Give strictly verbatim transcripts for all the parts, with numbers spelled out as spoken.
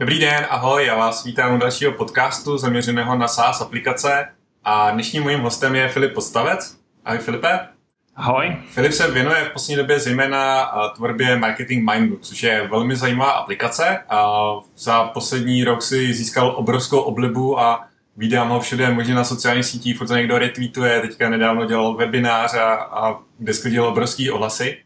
Dobrý den, ahoj, já vás vítám u dalšího podcastu zaměřeného na SaaS aplikace a dnešním mojím hostem je Filip Podstavec. Ahoj Filipe. Ahoj. Filip se věnuje v poslední době zejména tvorbě Marketing Mindbook, což je velmi zajímavá aplikace. A za poslední rok si získal obrovskou oblibu a vídám ho všude, možná na sociálních sítích, protože někdo retweetuje, teďka nedávno dělal webinář a, a kde sklidil obrovský ohlasy.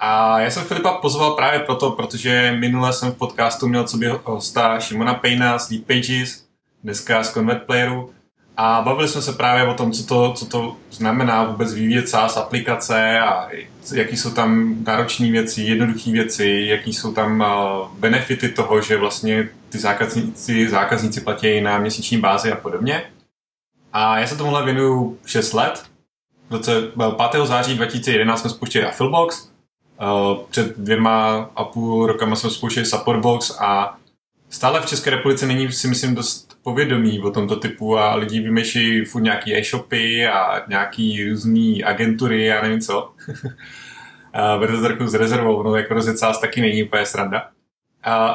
A já jsem Filipa pozval právě proto, protože minule jsem v podcastu měl sobě hosta Šimona Pejna z Leadpages, dneska z ConvertPlayeru. A bavili jsme se právě o tom, co to, co to znamená vůbec vyvíjet SaaS aplikace a jaký jsou tam náročné věci, jednoduché věci, jaký jsou tam benefity toho, že vlastně ty zákazníci, zákazníci platí na měsíční bázi a podobně. A já se tomuhle věnuju šest let. V roce pátého září dva tisíce jedenáct jsme spouštěli a Fillbox. Před dvěma a půl rokama jsme spouštěli SupportBox a stále v České republice není, si myslím, dost povědomí o tomto typu a lidi vymýšlejí furt nějaký e-shopy a nějaký různý agentury a nevím co. Berte to trochu s rezervou, no jako rozjet SaaS taky není úplně sranda.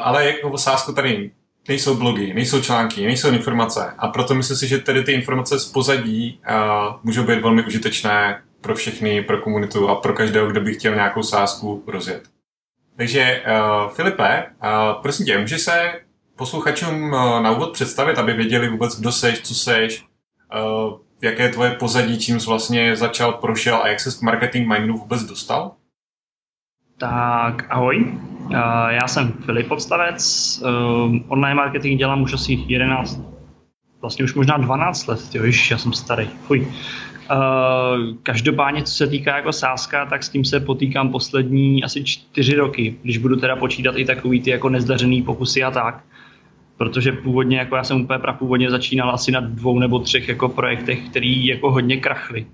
Ale jako o SaaSku tady nejsou blogy, nejsou články, nejsou informace a proto myslím si, že tady ty informace z pozadí můžou být velmi užitečné pro všechny, pro komunitu a pro každého, kdo by chtěl nějakou SaaSku rozjet. Takže uh, Filipe, uh, prosím tě, můžeš se posluchačům uh, na úvod představit, aby věděli vůbec, kdo seš, co seš, uh, jaké je tvoje pozadí, čím jsi vlastně začal, prošel a jak ses k Marketing Mineru vůbec dostal? Tak ahoj, uh, já jsem Filip Podstavec, uh, online marketing dělám už asi jedenáct, vlastně už možná dvanáct let, tyjo, ježiš, já jsem starý, fuj. Uh, každopádně, co se týká jako sáska, tak s tím se potýkám poslední asi čtyři roky, když budu teda počítat i takový ty jako nezdařený pokusy a tak. Protože původně, jako já jsem úplně prapůvodně začínal asi na dvou nebo třech jako projektech, který jako hodně krachly.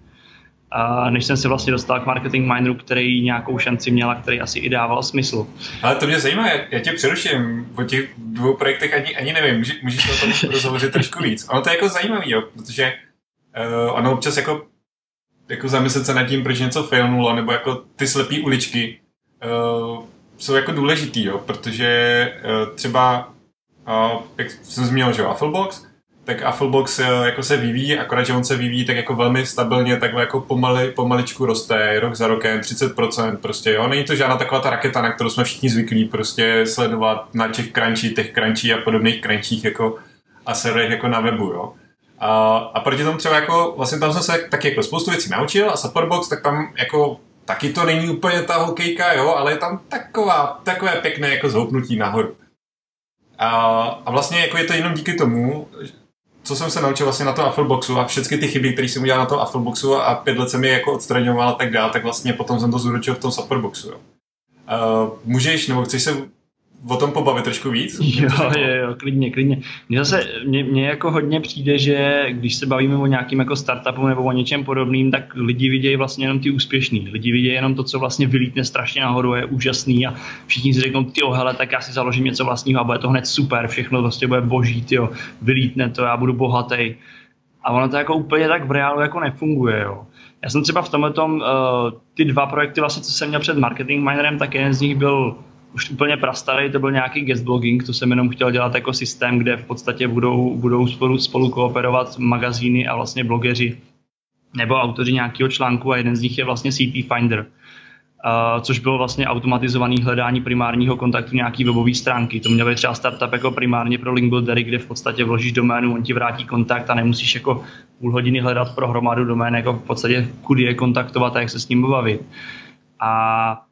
A než jsem se vlastně dostal k Marketing Mineru, který nějakou šanci měl a který asi i dával smysl. Ale to mě zajímá, já tě přeruším, o těch dvou projektech ani, ani nevím, můžeš, můžeš o tom rozhovořit trošku víc. Ono to je jako zajímavý, jo, protože Uh, ono občas jako, jako zamyslet se nad tím, proč něco failnulo, nebo jako ty slepý uličky uh, jsou jako důležitý, jo, protože uh, třeba, uh, jak jsem zmínil, že Affilbox, tak Affilbox uh, jako se vyvíjí, akorát, že on se vyvíjí tak jako velmi stabilně, takhle jako pomali, pomaličku roste, rok za rokem, třicet procent prostě, jo, není to žádná taková ta raketa, na kterou jsme všichni zvyklí prostě sledovat na těch crunchích, těch crunchích a podobných crunchích jako a serverech jako na webu, jo. A, a proti tomu třeba jako, vlastně tam jsem se taky jako spoustu věcí naučil a SupportBox, tak tam jako taky to není úplně ta hokejka, jo, ale je tam taková, takové pěkné jako zhoupnutí nahoru. A, a vlastně jako je to jenom díky tomu, co jsem se naučil vlastně na tom Affilboxu a všechny ty chyby, které jsem udělal na tom Affilboxu a pět let jsem je jako odstraňoval a tak dále, tak vlastně potom jsem to zúročil v tom SupportBoxu, jo. A, můžeš, nebo chceš se o tom pobavit trošku víc? Jo, jo, jo, klidně, klidně. Mně zase, mně, mně jako hodně přijde, že když se bavíme o nějakým jako startupu nebo o něčem podobným, tak lidi vidějí vlastně jenom ty úspěšný. Lidi vidějí jenom to, co vlastně vylítne strašně nahoru, je úžasný a všichni si řeknou, tyjo, hele, tak já si založím něco vlastního a bude to hned super, všechno vlastně bude boží, tyjo, vylítne to, já budu bohatý. A ono to jako úplně tak v reálu jako nefunguje, jo. Já jsem třeba v tomhletom, uh, ty dva projekty vlastně, co jsem měl před Marketing Minerem, tak jeden z nich byl už úplně prastarý, to byl nějaký guest blogging, to jsem jenom chtěl dělat jako systém, kde v podstatě budou, budou spolu, spolu kooperovat magazíny a vlastně blogeři nebo autoři nějakého článku a jeden z nich je vlastně C P Finder, uh, což bylo vlastně automatizované hledání primárního kontaktu nějaký webové stránky. To měl být třeba startup jako primárně pro link buildery, kde v podstatě vložíš doménu, on ti vrátí kontakt a nemusíš jako půl hodiny hledat pro hromadu domén, jako v podstatě kudy je kontaktovat a jak se s ním bavit. A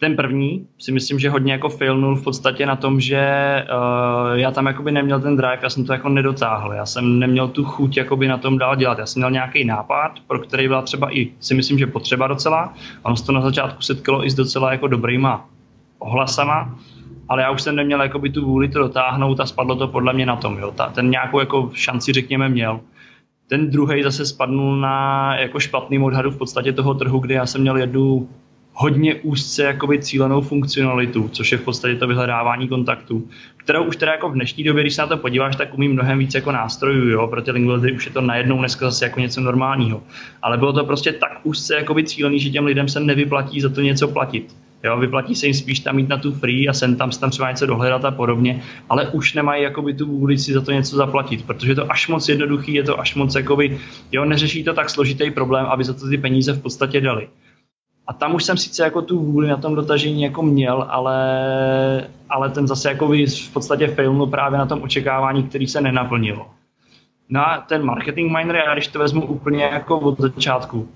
ten první si myslím, že hodně jako failnul v podstatě na tom, že uh, já tam jakoby neměl ten drive, já jsem to jako nedotáhl, já jsem neměl tu chuť jakoby na tom dál dělat, já jsem měl nějaký nápad, pro který byla třeba i, si myslím, že potřeba docela, ono se to na začátku setkalo i s docela jako dobrýma ohlasama, ale já už jsem neměl jakoby tu vůli to dotáhnout a spadlo to podle mě na tom, jo, ta, ten nějakou jako šanci řekněme měl. Ten druhý zase spadnul na jako špatným odhadu v podstatě toho trhu, kde já jsem měl jednu hodně úzce jakoby cílenou funkcionalitu, což je v podstatě to vyhledávání kontaktů, kterou už teda jako v dnešní době, když se na to podíváš, tak umím mnohem víc jako nástrojů, jo, pro ty link buildery už je to najednou dneska zase jako něco normálního, ale bylo to prostě tak úzce jakoby cílený, že těm lidem se nevyplatí za to něco platit. Jo, vyplatí se jim spíš tam jít na tu free a sem tam se tam třeba něco dohledat a podobně, ale už nemají jakoby tu vůlici za to něco zaplatit, protože je to až moc jednoduchý, je to až moc jakoby, jo, neřeší to tak složitý problém, aby za to ty peníze v podstatě dali. A tam už jsem sice jako tu vůli na tom dotažení jako měl, ale, ale ten zase jakoby v podstatě failnul právě na tom očekávání, který se nenaplnilo. No a ten Marketing Miner, já když to vezmu úplně jako od začátku,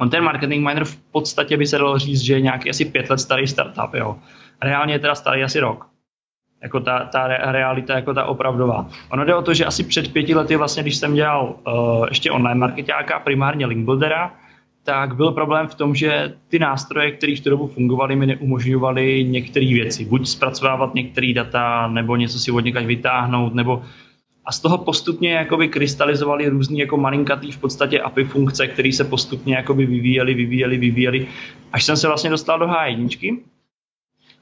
on ten Marketing Miner v podstatě by se dalo říct, že je nějaký asi pět let starý startup, jo. Reálně je teda starý asi rok. Jako ta, ta realita, jako ta opravdová. Ono jde o to, že asi před pěti lety vlastně, když jsem dělal uh, ještě online marketáka, primárně linkbuildera, tak byl problém v tom, že ty nástroje, které v tu dobu fungovaly, mi neumožňovaly některé věci. Buď zpracovávat některé data, nebo něco si od někaď vytáhnout, nebo... A z toho postupně jakoby krystalizovaly různý jako malinkatý v podstatě A P I funkce, které se postupně jakoby vyvíjely, vyvíjely, vyvíjely, až jsem se vlastně dostal do há jedna.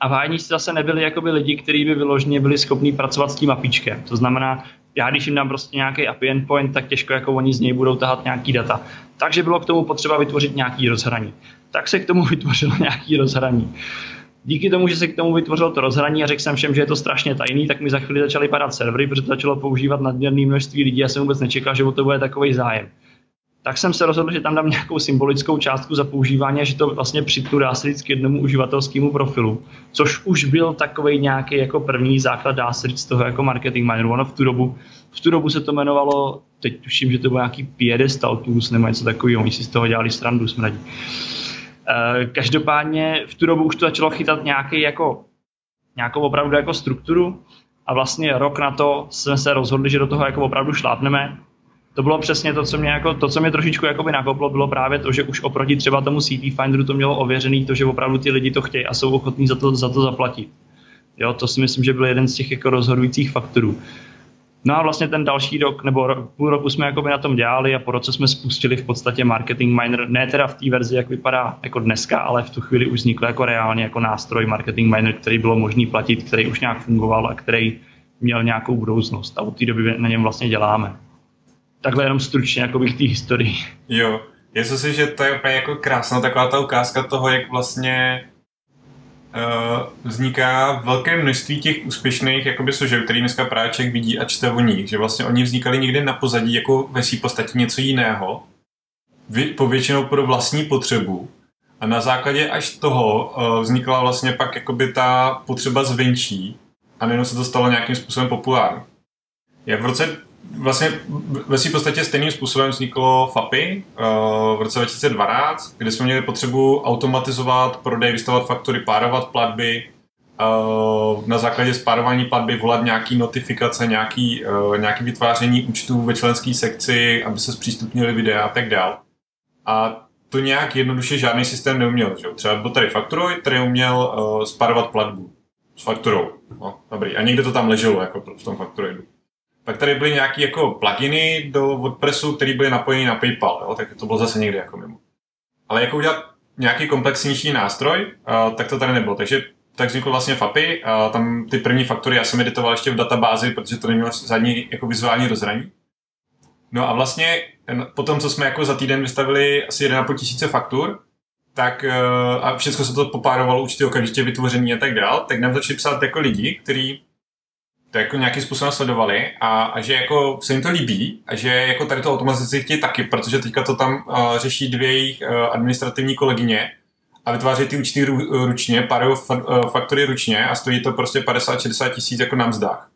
A v há jedna zase nebyli jakoby lidi, kteří by vyloženě byli schopní pracovat s tím A P I čkem. To znamená, já když jim dám prostě nějaký A P I endpoint, tak těžko jako oni z něj budou tahat nějaký data. Takže bylo k tomu potřeba vytvořit nějaký rozhraní. Tak se k tomu vytvořilo nějaký rozhraní. Díky tomu, že se k tomu vytvořilo to rozhraní a řekl jsem všem, že je to strašně tajný, tak mi za chvíli začaly padat servery, protože to začalo používat nadměrné množství lidí a jsem vůbec nečekal, že o to bude takový zájem. Tak jsem se rozhodl, že tam dám nějakou symbolickou částku za používání a že to vlastně přitudá se vždycky k jednomu uživatelskému profilu, což už byl takový nějaký jako první základ, dá se říct, toho jako Marketing Mineru. Ono v tu dobu, v tu dobu se to jmenovalo, teď tuším, že to byl nějaký piedestal tools, nebo něco takového, oni si z toho dělali srandu, smradí. Každopádně v tu dobu už to začalo chytat nějaký jako, nějakou opravdu jako strukturu a vlastně rok na to jsme se rozhodli, že do toho jako opravdu šlápneme. To bylo přesně to, co mě, jako, to, co mě trošičku jakoby nakoplo, bylo právě to, že už oproti třeba tomu C P Finderu to mělo ověřený, to, že opravdu ty lidi to chtějí a jsou ochotní za to, za to zaplatit. Jo, to si myslím, že byl jeden z těch jako rozhodujících faktorů. No a vlastně ten další rok, nebo rok, půl roku jsme jakoby na tom dělali a po roce jsme spustili v podstatě Marketing Miner, ne teda v té verzi, jak vypadá jako dneska, ale v tu chvíli už vznikl jako reálně jako nástroj Marketing Miner, který bylo možný platit, který už nějak fungoval a který měl nějakou budoucnost a od té doby na něm vlastně děláme. Takhle jenom stručně jakoby k té historii. Jo, jestli si, že to je úplně jako krásná taková ta ukázka toho, jak vlastně... vzniká velké množství těch úspěšných jakoby služeb, který dneska práček vidí a čte o nich, že vlastně oni vznikali někde na pozadí jako ve svý podstatě něco jiného, povětšinou pro vlastní potřebu a na základě až toho vznikla vlastně pak jakoby ta potřeba zvenčí a nejenom se to stalo nějakým způsobem populární. Já v roce vlastně ve svým podstatě stejným způsobem vzniklo FAPI v roce dva tisíce dvanáct, kde jsme měli potřebu automatizovat prodej, vystavovat faktury, párovat platby, na základě spárování platby volat nějaký notifikace, nějaký, nějaký vytváření účtů ve členské sekci, aby se zpřístupnili videa a tak dál. A to nějak jednoduše žádný systém neuměl. Že? Třeba byl tady fakturuj, který uměl spárovat platbu s fakturou. No, dobrý. A někde to tam leželo jako v tom fakturuju. Pak tady byly nějaké jako pluginy do WordPressu, které byly napojeny na PayPal, jo? Tak to bylo zase někde jako mimo. Ale jako udělat nějaký komplexnější nástroj, uh, tak to tady nebylo. Takže tak vzniklo vlastně FAPI, uh, tam ty první faktory já jsem editoval ještě v databázi, protože to nemělo žádný jako vizuální rozhraní. No a vlastně potom, co jsme jako za týden vystavili asi tisíc pět set faktur, tak uh, a všechno se to popárovalo, účty okamžitě vytvořený a tak dál, tak nám začali psát jako lidi, kteří to jako nějakým způsobem sledovali a, a že jako se jim to líbí a že jako tady to automatizaci chtějí taky, protože teďka to tam uh, řeší dvě jejich uh, administrativní kolegyně a vytváří ty účty ru, ručně, párují fa, uh, faktory ručně a stojí to prostě padesát šedesát tisíc jako na mzdách.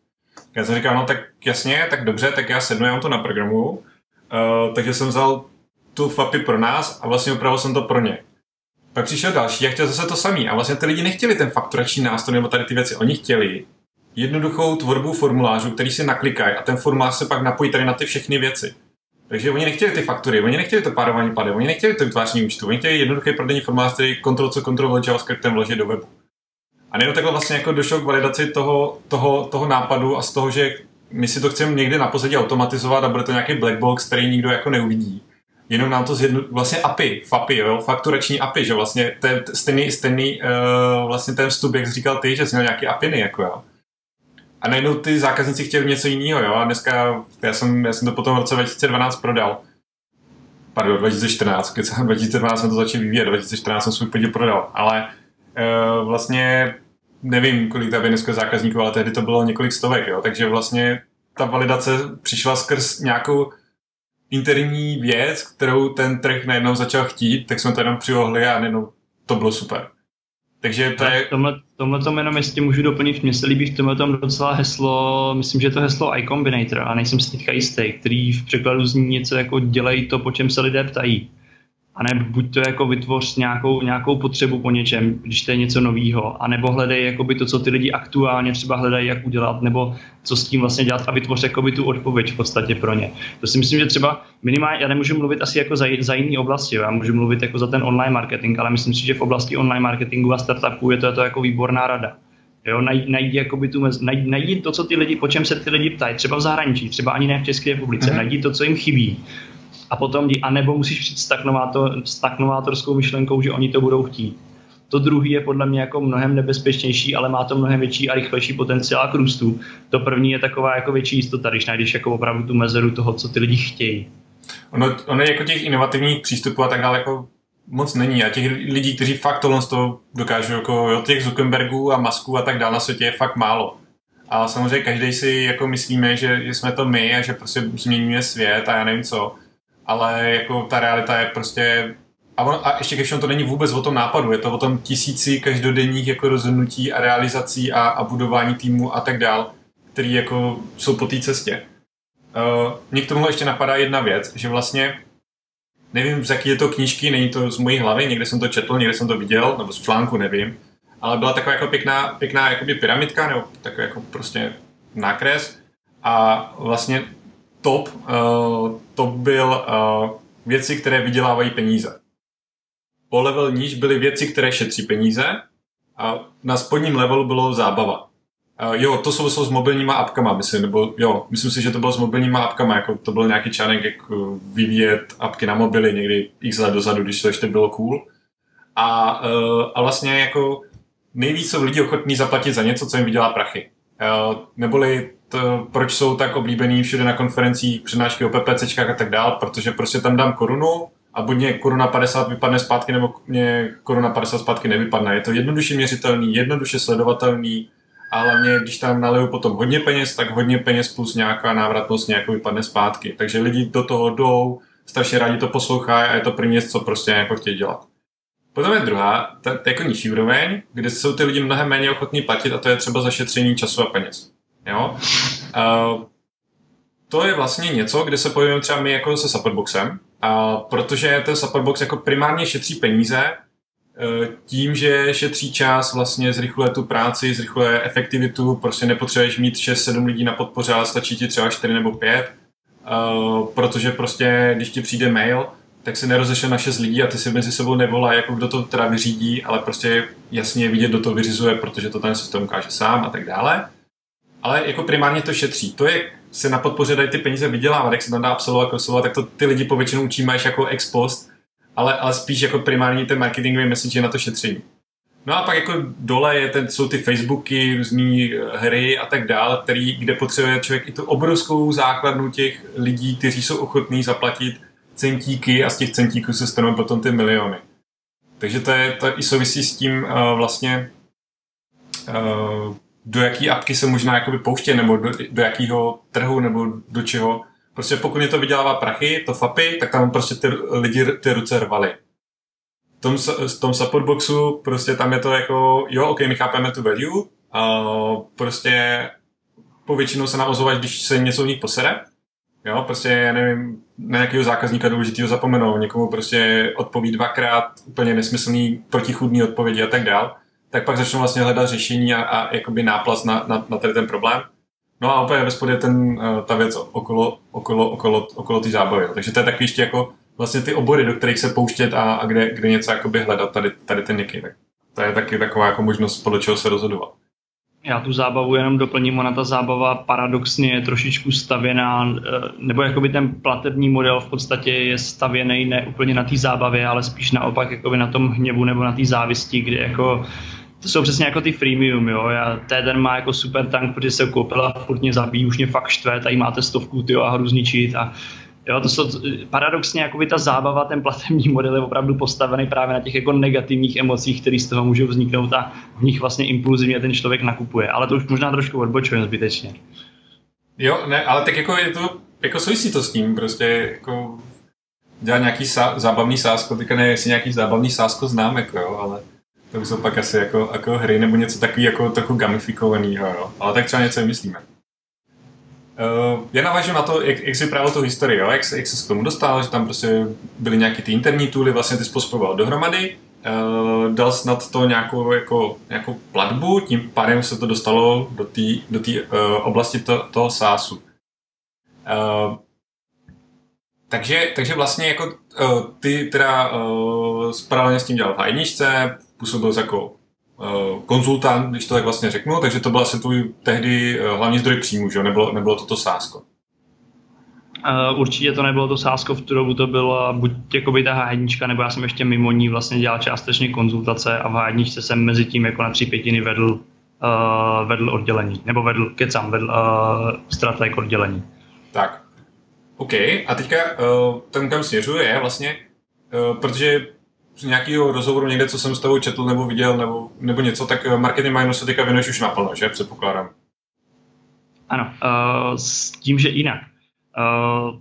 Já jsem říkal, no tak jasně, tak dobře, tak já sednu, já vám to naprogramuju, uh, takže jsem vzal tu FAPI pro nás a vlastně upravil jsem to pro ně. Pak přišel další a chtěl zase to samý a vlastně ty lidi nechtěli ten fakturační nástroj nebo tady ty věci, oni chtěli jednoduchou tvorbu formulářů, který si naklikají a ten formulář se pak napojí tady na ty všechny věci. Takže oni nechtěli ty faktury, oni nechtěli to párování pade, oni nechtěli to vytváření účtu, oni chtěli jednoduchý prodejní formulář, který Ctrl-C, Ctrl-V JavaScriptem vloží do webu. A nejenom takhle vlastně jako došlo k validaci toho, toho, toho nápadu a z toho, že my si to chceme někde na pozadí automatizovat a bude to nějaký black box, který nikdo jako neuvidí. Jenom nám to zjedno, vlastně A P I, FAPI, jo, fakturační A P I, že vlastně ten stejný, stejný uh, vlastně ten vstup, jak jsi říkal ty, že jsi měl nějaký A P I, jako jo. A najednou ty zákazníci chtěli něco jiného, jo, a dneska, já jsem, já jsem to potom v roce dva tisíce dvanáct prodal. Pardon, dva tisíce čtrnáct, když jsem dva tisíce dvanáct jsem to začal vyvíjet, dva tisíce čtrnáct jsem svůj podíl prodal, ale uh, vlastně nevím, kolik tam je dneska zákazníků, ale tehdy to bylo několik stovek, jo? Takže vlastně ta validace přišla skrz nějakou interní věc, kterou ten trh najednou začal chtít, tak jsme to jenom přivohli a najednou to bylo super. Takže to je... V tomhletom jenom, jestli můžu doplnit, mně se líbí v tomhletom docela heslo, myslím, že je to heslo I Combinator, a nejsem si teďka jistý, který v překladu zní něco jako dělej to, po čem se lidé ptají. A ne buď to jako vytvoř nějakou, nějakou potřebu po něčem, když to je něco novýho, anebo hledej jakoby to, co ty lidi aktuálně třeba hledají, jak udělat, nebo co s tím vlastně dělat a vytvoř jakoby tu odpověď v podstatě pro ně. To si myslím, že třeba minimálně, já nemůžu mluvit asi jako za, za jiný oblasti, já můžu mluvit jako za ten online marketing, ale myslím si, že v oblasti online marketingu a startupů je to, je to jako výborná rada. Jo, najít, najít, jakoby tu, najít, najít to, co ty lidi, po čem se ty lidi ptají, třeba v zahraničí, třeba ani ne v České republice, mm-hmm. najít to, co jim chybí. A potom, a nebo musíš přijít s tak novátorskou myšlenkou, že oni to budou chtít. To druhý je podle mě jako mnohem nebezpečnější, ale má to mnohem větší a rychlejší potenciál k růstu. To první je taková jako větší jistota, když najdeš jako opravdu tu mezeru toho, co ty lidi chtějí. Ono, ono jako těch inovativních přístupů a tak dále jako moc není. A těch lidí, kteří fakt tohle z toho dokážou, jako jo, těch Zuckerbergů a Musků a tak dále na světě je fakt málo. A samozřejmě každý si jako myslíme, že, že jsme to my a že prostě změníme svět a já nevím co. Ale jako ta realita je prostě... A, on, a ještě ke všemu to není vůbec o tom nápadu, je to o tom tisíci každodenních jako rozhodnutí a realizací a, a budování týmu a tak dál, který jako jsou po té cestě. Uh, mě k tomu ještě napadá jedna věc, že vlastně nevím, z jaký je to knížky, není to z mojí hlavy, někde jsem to četl, někde jsem to viděl, nebo z článku, nevím, ale byla taková jako pěkná, pěkná jakoby pyramidka, nebo takový jako prostě nákres a vlastně top, uh, top byl uh, věci, které vydělávají peníze. Po level níž byly věci, které šetří peníze a na spodním levelu bylo zábava. Uh, jo, to souvislo s mobilníma apkama, myslím, nebo jo, myslím si, že to bylo s mobilníma apkama, jako to byl nějaký článek, jak vyvíjet apky na mobily někdy x let dozadu, když to ještě bylo cool. A, uh, a vlastně jako nejvíc jsou lidi ochotní zaplatit za něco, co jim vydělá prachy. Uh, neboli to, proč jsou tak oblíbený všude na konferencích, přednášky o PPCčkách a tak dál, protože prostě tam dám korunu a buď mě koruna padesát vypadne zpátky, nebo mě koruna padesát zpátky nevypadne. Je to jednoduše měřitelný, jednoduše sledovatelný, ale mě, když tam naleju potom hodně peněz, tak hodně peněz plus nějaká návratnost nějakou vypadne zpátky. Takže lidi do toho jdou, strašně rádi to poslouchají a je to první, co prostě jako chtějí dělat. Potom je druhá, ta, ta jako nižší úroveň, kde jsou ty lidi mnohem méně ochotní platit a to je třeba zašetření času a peněz. Jo? Uh, to je vlastně něco, kde se pojíme třeba my jako se SupportBoxem, uh, protože ten SupportBox jako primárně šetří peníze uh, tím, že šetří čas, vlastně zrychluje tu práci, zrychluje efektivitu, prostě nepotřebuješ mít šest sedm lidí na podpoře, stačí ti třeba čtyři nebo pět, uh, protože prostě, když ti přijde mail, tak se nerozešle na šest lidí a ty si mezi sebou nevolá, jako kdo to teda vyřídí, ale prostě jasně vidět, kdo to vyřizuje, protože to ten systém ukáže sám a tak dále. Ale jako primárně to šetří. To, jak se na podpoře dají ty peníze vydělávat, jak se tam dá absolvovat, absolvovat, tak to ty lidi povětšinou učí, máš jako ex post, ale, ale spíš jako primárně ten marketingový message na to šetření. No a pak jako dole je ten, jsou ty Facebooky, různý hry a tak dále, který, kde potřebuje člověk i tu obrovskou základnu těch lidí, kteří jsou ochotní zaplatit centíky a z těch centíků se stanou potom ty miliony. Takže to je to i souvisí s tím uh, vlastně uh, do jaký apky se možná jakoby pouštět, nebo do, do jakého trhu, nebo do čeho. Prostě pokud mě to vydělává prachy, to FAPI, tak tam prostě ty lidi ty ruce rvaly. V tom, v tom SupportBoxu prostě tam je to jako, jo, ok, my chápeme tu value, uh, prostě povětšinou se nám ozovat, když se něco v nich posere. Jo, prostě, já nevím, na nějakého zákazníka důležitýho zapomenou, někomu prostě odpoví dvakrát, úplně nesmyslný, protichůdný odpovědi a tak dál. Tak pak začnou vlastně hledat řešení a, a jakoby náplast na, na, na tady ten problém. No a opět ve spodě ten, ta věc okolo, okolo, okolo, okolo ty zábavy. Takže to je takový ještě jako vlastně ty obory, do kterých se pouštět a, a kde, kde něco jakoby hledat tady, tady ten něký. Tak to je taky taková jako možnost, podle čeho se rozhodovat. Já tu zábavu jenom doplním, ona ta zábava paradoxně je trošičku stavěná, nebo jakoby ten platební model v podstatě je stavěný ne úplně na té zábavě, ale spíš naopak jakoby na tom hněvu nebo na té závisti, kde jako to jsou přesně jako ty freemium, jo. Já, ten má jako super tank, protože se koupila, furt mě zabíjí, už mě fakt štve, tady máte stovku, tyjo, a hrozný cheat a Jo, to jsou paradoxně jakoby ta zábava, ten platební model je opravdu postavený právě na těch jako negativních emocích, které z toho můžou vzniknout a v nich vlastně impulzivně ten člověk nakupuje. Ale to už možná trošku odbočujeme zbytečně. Jo, ne, ale tak jako je to, jako souvisí to s tím, prostě jako dělat nějaký sá, zábavný sásko, teďka ne, jestli nějaký zábavný sásko znám, jako jo, ale to jsou pak asi jako, jako hry nebo něco takový jako trochu gamifikovanýho, jo, ale tak třeba něco myslíme. Uh, já navážu na to, jak, jak jsi právě tu historii, jo? Jak, jak jsi k tomu dostal, že tam prostě byly nějaké ty interní tooly, vlastně ty zpospoval dohromady, uh, dal snad to nějakou, jako, nějakou platbu, tím pádem se to dostalo do té do uh, oblasti to, toho sásu. Uh, takže, takže vlastně jako uh, ty teda uh, správně s tím dělal v há jedna, působil jako konzultant, když to tak vlastně řeknu, takže to byl asi tvůj tehdy hlavní zdroj příjmu, že? Nebylo, nebylo to to sásko? Určitě to nebylo to sásko, v tu dobu to byla buď jakoby ta há jedna, nebo já jsem ještě mimo ní vlastně dělal částečně konzultace a v há jedna jsem mezi tím jako na tři pětiny vedl, uh, vedl oddělení, nebo vedl, kecám, vedl uh, strateg oddělení. Tak, OK, a teďka uh, tam, kam směřuje, je vlastně, uh, protože z nějakého rozhovoru někde, co jsem s tebou četl nebo viděl, nebo, nebo něco, tak Marketing Miner se teďka věnuješ už naplno, že? Předpokládám. Ano, uh, s tím, že jinak. Uh,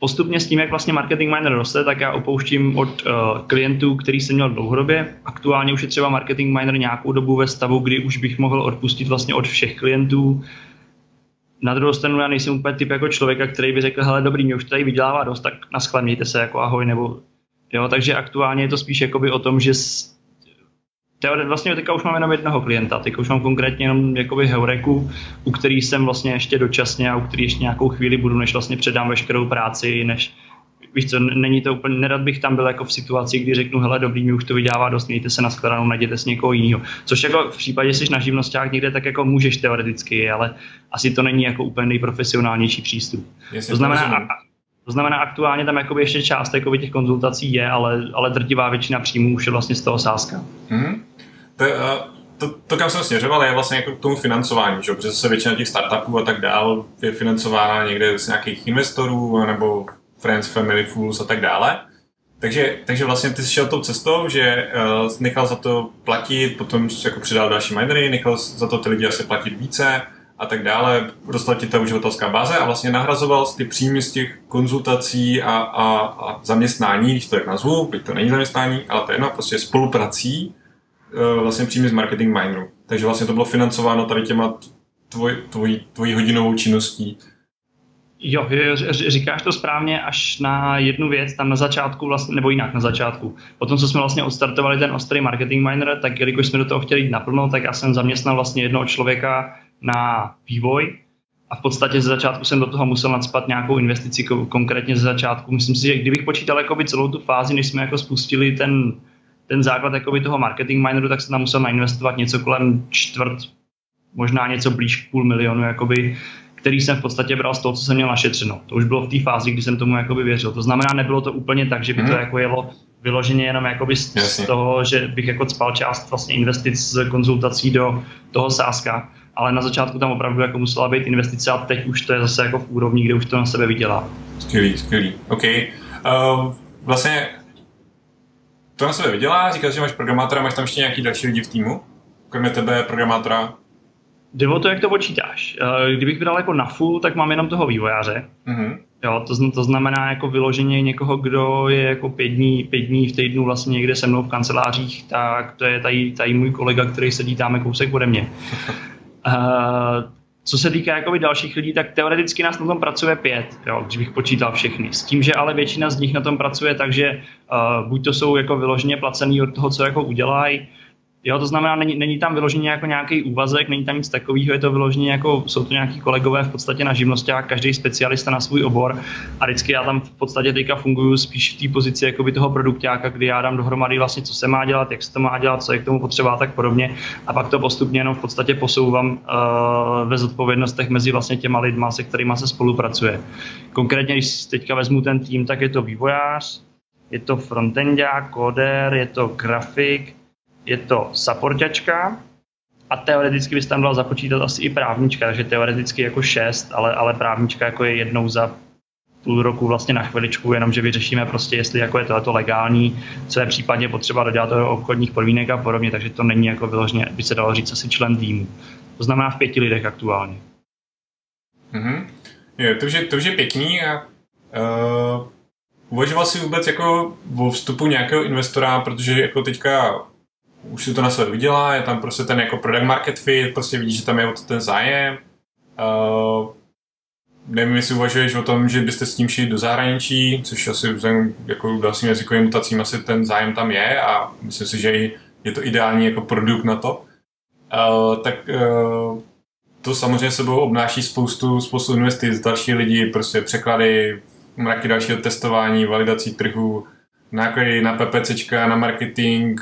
postupně s tím, jak vlastně Marketing Miner roste, tak já opouštím od uh, klientů, který jsem měl dlouhodobě. Aktuálně už je třeba Marketing Miner nějakou dobu ve stavu, kdy už bych mohl odpustit vlastně od všech klientů. Na druhou stranu já nejsem úplně typ jako člověka, který by řekl, hele dobrý, mě už tady vydělává dost, tak naschle, mějte se jako ahoj, nebo jo, takže aktuálně je to spíš jakoby o tom, že s... vlastně teďka už mám jenom jednoho klienta, teďka už mám konkrétně jenom jakoby Heureku, u který jsem vlastně ještě dočasně a u který ještě nějakou chvíli budu, než vlastně předám veškerou práci, než, víš co, není to úplně, nerad bych tam byl jako v situaci, kdy řeknu, hele dobrý, mi už to vydává dost, mějte se na shledanou, najděte si někoho jiného, což jako v případě, že jsi na živnostách někde, tak jako můžeš teoreticky, ale asi to není jako úplně nejprofesionálnější přístup. Jestli to znamená, To znamená, aktuálně tam jakoby ještě část jakoby těch konzultací je, ale, ale drtivá většina příjmů už je vlastně z toho sáska. Hmm. To, to, to, kam jsem směřoval, je vlastně jako k tomu financování, že? Protože se většina těch startupů a tak dál je financována někde z nějakých investorů nebo friends, family, fools a tak dále. Takže, takže vlastně ty jsi šel tou cestou, že uh, nechal za to platit, potom jako přidal další minery, nechal za to ty lidi asi platit více a tak dále, dostala ti ta uživatelská báze a vlastně nahrazoval ty příjmy z těch konzultací a, a, a zaměstnání, když to tak nazvu, byť to není zaměstnání, ale to je jedno, prostě spoluprací vlastně příjmy z Marketing Mineru. Takže vlastně to bylo financováno tady těma tvoj, tvoj, tvojí hodinovou činností. Jo, říkáš to správně až na jednu věc, tam na začátku vlastně, nebo jinak na začátku. Potom, co jsme vlastně odstartovali ten ostrý Marketing Miner, tak jelikož jsme do toho chtěli jít naplno, tak já jsem zaměstnal vlastně jednoho člověka na vývoj a v podstatě ze začátku jsem do toho musel nadspat nějakou investici, konkrétně ze začátku. Myslím si, že kdybych počítal jakoby celou tu fázi, než jsme jako spustili ten, ten základ jakoby toho Marketing Mineru, tak jsem tam musel nainvestovat něco kolem čtvrt, možná něco blíž k půl milionu, jakoby, který jsem v podstatě bral z toho, co jsem měl našetřeno. To už bylo v té fázi, kdy jsem tomu jakoby věřil. To znamená, nebylo to úplně tak, že by to jako jelo vyloženě jenom jakoby z, z toho, že bych jako cpal část vlastně investic z konzultací do toho sáska. Ale na začátku tam opravdu jako musela být investice a teď už to je zase jako v úrovni, kde už to na sebe vydělá. Skvělý, skvělý. OK. Uh, vlastně to na sebe vydělá, říkáš, že máš programátora, máš tam ještě nějaký další lidi v týmu? Kromě tebe programátora? Jde o to, jak to počítáš. Uh, kdybych vydal jako na full, tak mám jenom toho vývojáře. Uh-huh. Jo, to, to znamená jako vyloženě někoho, kdo je jako pět dní, pět dní v týdnu vlastně někde se mnou v kancelářích, tak to je tady, tady můj kolega, který sedí tam kousek ode mě. Uh, co se týká jakoby dalších lidí, tak teoreticky nás na tom pracuje pět, jo, když bych počítal všechny. S tím, že ale většina z nich na tom pracuje, takže uh, buď to jsou jako vyloženě placený od toho, co jako udělají. Jo, to znamená, není, není tam vyloženě jako nějaký úvazek, není tam nic takového, je to vyloženě jako, jsou to nějaký kolegové v podstatě na živnosťách, každý specialista na svůj obor a vždycky já tam v podstatě teďka funguju spíš v té pozici jakoby toho produkťáka, kdy já dám dohromady vlastně, co se má dělat, jak se to má dělat, co je k tomu potřeba a tak podobně a pak to postupně jenom v podstatě posouvám uh, ve zodpovědnostech mezi vlastně těma lidma, se kterýma se spolupracuje. Konkrétně, když teďka vezmu ten tým, tak je to vývojář, je to frontendák, kóder, je to grafik, je to supportačka a teoreticky bys tam dal započítat asi i právnička, takže teoreticky jako šest, ale, ale právnička jako je jednou za půl roku vlastně na chviličku, jenomže vyřešíme prostě, jestli jako je to legální, co je případně potřeba dodělat do obchodních podmínek a podobně, takže to není jako vyloženě, by se dalo říct, asi člen týmu. To znamená v pěti lidech aktuálně. Mm-hmm. Je, to, už je, to už je pěkný a uh, uvažoval jsi vůbec jako o vstupu nějakého investora, protože jako teďka už si to na sebe viděla, je tam prostě ten jako product market fit, prostě vidíš, že tam je o to ten zájem. Uh, nevím, jestli uvažuješ o tom, že byste s tím šli do zahraničí, což asi jako dalším jazykovým mutacím asi ten zájem tam je a myslím si, že je to ideální jako produkt na to. Uh, tak uh, to samozřejmě sebou obnáší spoustu, spoustu investic, další lidi, prostě překlady, mraky dalšího testování, validací trhu, náklady na PPCčka, na marketing,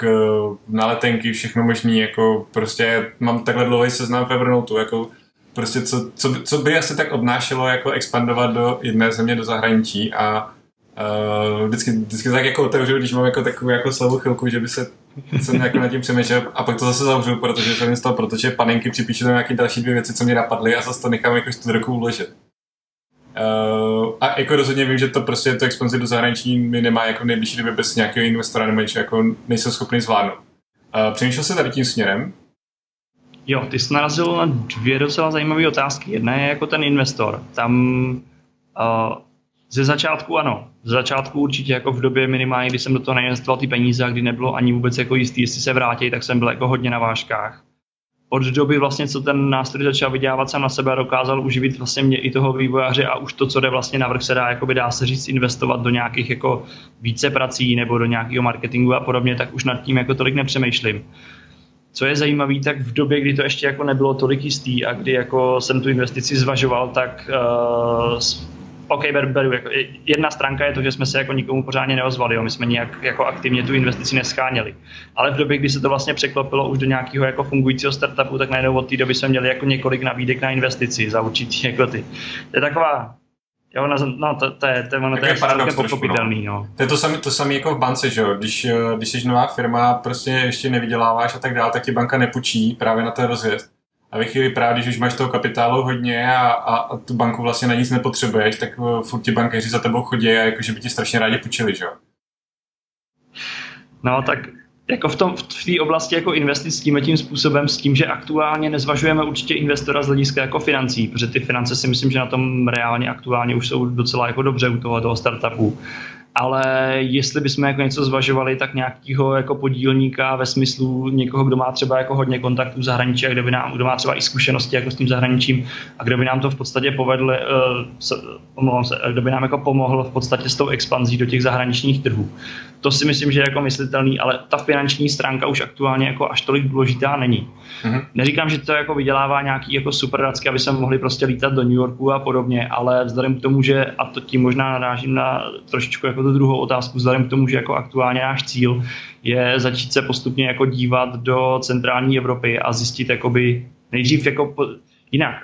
na letenky, všechno možný, jako prostě mám takhle dlouhý seznam v Evernoteu, jako prostě co, co, co by asi tak obnášelo jako expandovat do jedné země, do zahraničí a uh, vždycky, vždycky tak jako otevřu, když mám jako takovou jako slabou chvilku, že by se jsem jako nad tím přemýšlel a pak to zase zavřu, protože jsem z toho, protože panenky připíšu tam nějaké další dvě věci, co mě napadly a zase to nechám jako čtvrt roku uložit. Uh, a jako rozhodně vím, že to prostě to expanzi do zahraničí mi nemá jako nejbližší době bez nějakého investora nebo něco jako nejsem schopný zvládnout. Uh, přemýšlel jsi tady tím směrem? Jo, ty jsi narazil na dvě docela zajímavé otázky. Jedna je jako ten investor. Tam uh, ze začátku ano. Ze začátku určitě jako v době minimálně, kdy jsem do toho neinvestoval ty peníze a kdy nebylo ani vůbec jako jistý, jestli se vrátí, tak jsem byl jako hodně na vážkách. Od doby vlastně, co ten nástroj začal vydělávat sám na sebe a dokázal uživit vlastně mě i toho vývojáře a už to, co jde vlastně navrch, se dá, jakoby dá se říct, investovat do nějakých jako více prací nebo do nějakého marketingu a podobně, tak už nad tím jako tolik nepřemýšlím. Co je zajímavé, tak v době, kdy to ještě jako nebylo tolik jistý a kdy jako jsem tu investici zvažoval, tak uh, OK, beru, jako jedna stránka je to, že jsme se jako nikomu pořádně neozvali, jo. My jsme nějak jako aktivně tu investici nescháněli. Ale v době, kdy se to vlastně překlopilo už do nějakého jako fungujícího startupu, tak najednou od té doby jsme měli jako několik nabídek na investici za určitý jako ty. To je taková, jo, no, no to, to je, to, ono, to je, je paradox pochopitelný, no. No. To je to samé to samé jako v bance, že jo, když, když jsi nová firma, prostě ještě nevyděláváš a tak dále, tak ti banka nepůjčí právě na ten rozjezd. A ve chvíli právě, když už máš toho kapitálu hodně a, a, a tu banku vlastně na nic nepotřebuješ, tak furt ti bankéři za tebou chodí a jakože by ti strašně rádi půjčili, že jo? No tak jako v tom, v té oblasti jako investit s tím, tím způsobem, s tím, že aktuálně nezvažujeme určitě investora z hlediska jako financí, protože ty finance si myslím, že na tom reálně aktuálně už jsou docela jako dobře u toho, toho startupu. Ale jestli bychom jako něco zvažovali, tak nějakého jako podílníka ve smyslu někoho, kdo má třeba jako hodně kontaktů v zahraničí a kdo by nám, kdo má třeba i zkušenosti jako s tím zahraničím a kdo by nám to v podstatě povedl, omlouvám se, kdo by nám jako pomohl v podstatě s tou expanzí do těch zahraničních trhů. To si myslím, že je jako myslitelný, ale ta finanční stránka už aktuálně jako až tolik důležitá není. Mhm. Neříkám, že to jako vydělává nějaký jako super racky, aby se mohli prostě lítat do New Yorku a podobně, ale vzhledem k tomu, že a to tím možná narážím na trošičku jako druhou otázku, vzhledem k tomu, že jako aktuálně náš cíl je začít se postupně jako dívat do centrální Evropy a zjistit jakoby nejdřív jako po, jinak.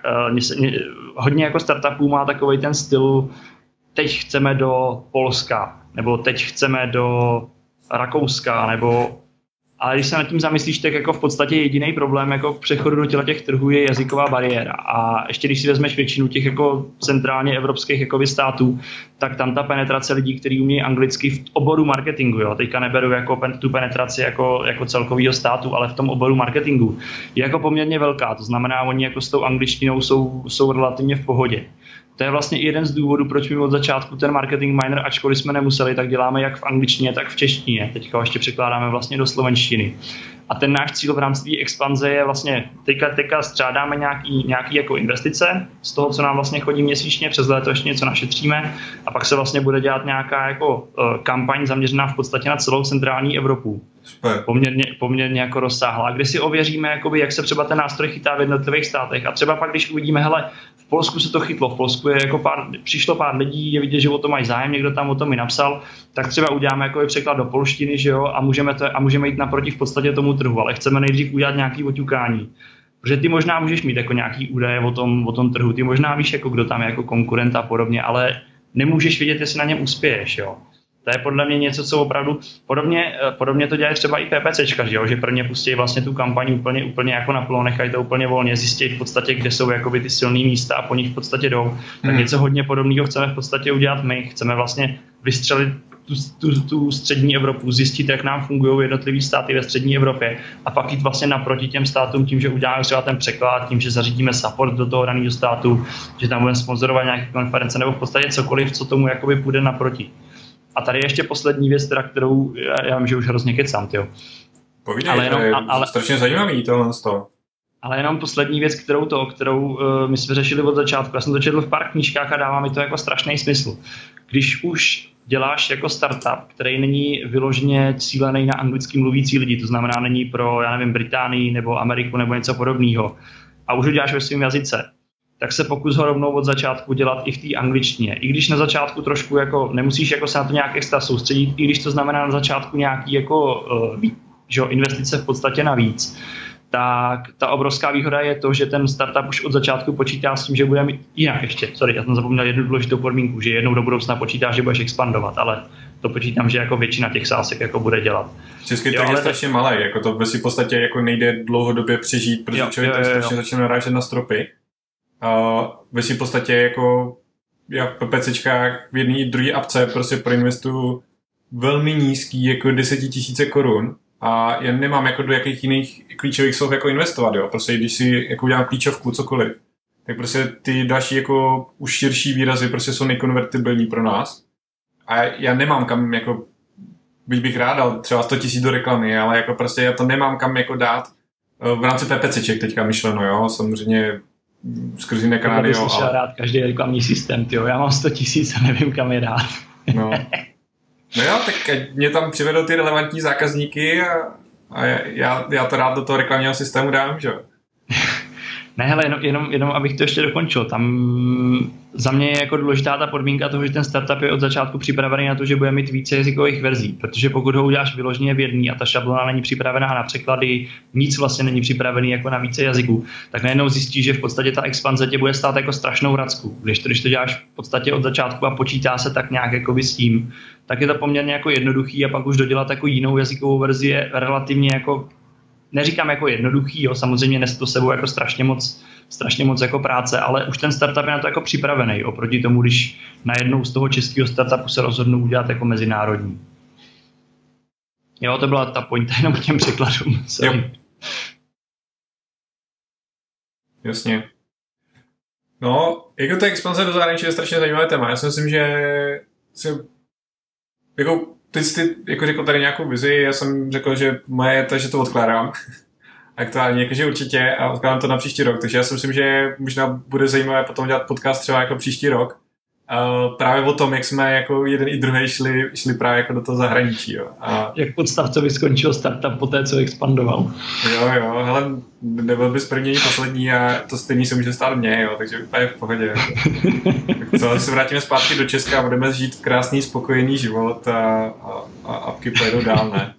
Uh, hodně jako startupů má takovej ten styl, teď chceme do Polska, nebo teď chceme do Rakouska, nebo ale když se nad tím zamyslíš, tak jako v podstatě jediný problém jako k přechodu do těla těch trhů je jazyková bariéra. A ještě když si vezmeš většinu těch jako centrálně evropských jako států, tak tam ta penetrace lidí, kteří umějí anglicky v oboru marketingu, jo, teďka neberu jako pen, tu penetraci jako, jako celkovýho státu, ale v tom oboru marketingu, je jako poměrně velká. To znamená, oni jako s tou angličtinou jsou, jsou relativně v pohodě. To je vlastně jeden z důvodů, proč my od začátku ten Marketing Miner, ačkoliv jsme nemuseli, tak děláme jak v angličtině, tak v češtině. Teďka ještě překládáme vlastně do slovenštiny. A ten náš cíl v rámci té expanze je vlastně, teďka, teďka střádáme nějaký, nějaký jako investice z toho, co nám vlastně chodí měsíčně, přes léto ještě něco našetříme a pak se vlastně bude dělat nějaká jako kampaň zaměřená v podstatě na celou centrální Evropu. Poměrně, poměrně jako rozsáhlá, kde si ověříme, jakoby, jak se třeba ten nástroj chytá v jednotlivých státech. A třeba pak, když uvidíme, hele, v Polsku se to chytlo, v Polsku je jako pár, přišlo pár lidí, je vidět, že o to mají zájem, někdo tam o tom i napsal, tak třeba uděláme jakoby překlad do polštiny, že jo, a můžeme, to, a můžeme jít naproti v podstatě tomu trhu, ale chceme nejdřív udělat nějaký oťukání. Protože ty možná můžeš mít jako nějaký údaje o tom, o tom trhu, ty možná víš, jako, kdo tam je jako konkurent a podobně, ale nemůžeš vědět, jestli na něm uspěješ, jo. To je podle mě něco, co opravdu podobně, podobně to dělají třeba i PPCčka, že, že prvně pustí vlastně tu kampaň úplně, úplně jako naplno, nechají to úplně volně, zjistí v podstatě, kde jsou jakoby ty silné místa a po nich v podstatě jdou. Tak hmm. něco hodně podobného chceme v podstatě udělat my, chceme vlastně vystřelit tu, tu, tu střední Evropu, zjistit, jak nám fungují jednotlivé státy ve střední Evropě a pak jít vlastně naproti těm státům tím, že uděláme třeba ten překlad, tím, že zařídíme support do toho daného státu, že tam budeme sponzorovat nějaké konference nebo v podstatě cokoliv, co tomu jakoby půjde naproti. A tady ještě poslední věc, teda, kterou já vím, že už hrozně kecám, tyjo. Povídej, ale jenom, to je ale, strašně zajímavý tohle z toho. Ale jenom poslední věc, kterou to, kterou uh, my jsme řešili od začátku. Já jsem to četl v pár knížkách a dává mi to jako strašný smysl. Když už děláš jako startup, který není vyloženě cílený na anglicky mluvící lidi, to znamená není pro, já nevím, Británii nebo Ameriku nebo něco podobného, a už ho děláš ve svým jazyce, tak se pokus ho rovnou od začátku dělat i v té angličtině. I když na začátku trošku jako nemusíš jako se na to nějak extra soustředit, i když to znamená na začátku nějaký jako, že jo, investice v podstatě navíc, tak ta obrovská výhoda je to, že ten startup už od začátku počítá s tím, že bude mít jinak ještě. Sorry, já jsem zapomněl jednu důležitou podmínku, že jednou do budoucna počítá, že budeš expandovat, ale to počítám, že jako většina těch sásek jako bude dělat. Český trh je strašně to... malý, jako to v podstatě jako nejde dlouhodobě přežít, protože jo, člověk jo, jo, jo. začne narážet na stropy. Uh, ve si v podstatě jako já v PPCčkách v jedné i druhé apce prostě proinvestuju velmi nízký jako deset tisíc korun a já nemám jako do jakých jiných klíčových slov jako investovat, jo, prostě když si jako udělám klíčovku cokoliv, tak prostě ty další jako už širší výrazy prostě jsou nekonvertibilní pro nás a já nemám kam jako byť bych rád dal třeba sto tisíc do reklamy, ale jako prostě já to nemám kam jako dát v rámci PPCček teďka myšleno, jo, samozřejmě skrz jiné kanály, jo. Já bych slyšel ale... rád každý reklamní systém, tyjo. Já mám sto tisíc a nevím, kam je dát. No. no jo, tak mě tam přivedou ty relevantní zákazníky a, a já, já to rád do toho reklamního systému dám, že jo. Ne, hele, jenom, jenom, jenom abych to ještě dokončil. Tam za mě je jako důležitá ta podmínka toho, že ten startup je od začátku připravený na to, že bude mít více jazykových verzí, protože pokud ho uděláš vyloženě v jedný a ta šablona není připravená na překlady, nic vlastně není připravený jako na více jazyků, tak najednou zjistíš, že v podstatě ta expanze tě bude stát jako strašnou racku. Když to, když to děláš v podstatě od začátku a počítá se tak nějak jako s tím, tak je to poměrně jako jednoduchý a pak už dodělat jako jinou jazykovou verzi je relativně jako neříkám jako jednoduchý, jo, samozřejmě nese to sebou jako strašně moc, strašně moc jako práce, ale už ten startup je na to jako připravený oproti tomu, když najednou z toho českého startupu se rozhodnou udělat jako mezinárodní. Jo, to byla ta pointa jenom k těm překladům. Jo. Jasně. No, jako ta expanze do zahraničí je strašně zajímavé téma. Já si myslím, že si, jako Ty jsi jako řekl tady nějakou vizi, já jsem řekl, že moje to, že to odkládám aktuálně, jakože určitě a odkládám to na příští rok, takže já si myslím, že možná bude zajímavé potom dělat podcast třeba jako příští rok uh, právě o tom, jak jsme jako jeden i druhý šli, šli právě jako do toho zahraničí. Jo. A... Jak podstavcovi skončil startup po té, co expandoval. Jo, jo, hele, nebyl bys první ani poslední a to stejný se může stát mně, jo, takže úplně v pohodě. Tak co, se vrátíme zpátky do Česka a budeme žít krásný, spokojený život a, a, a apky pojedou dál, ne?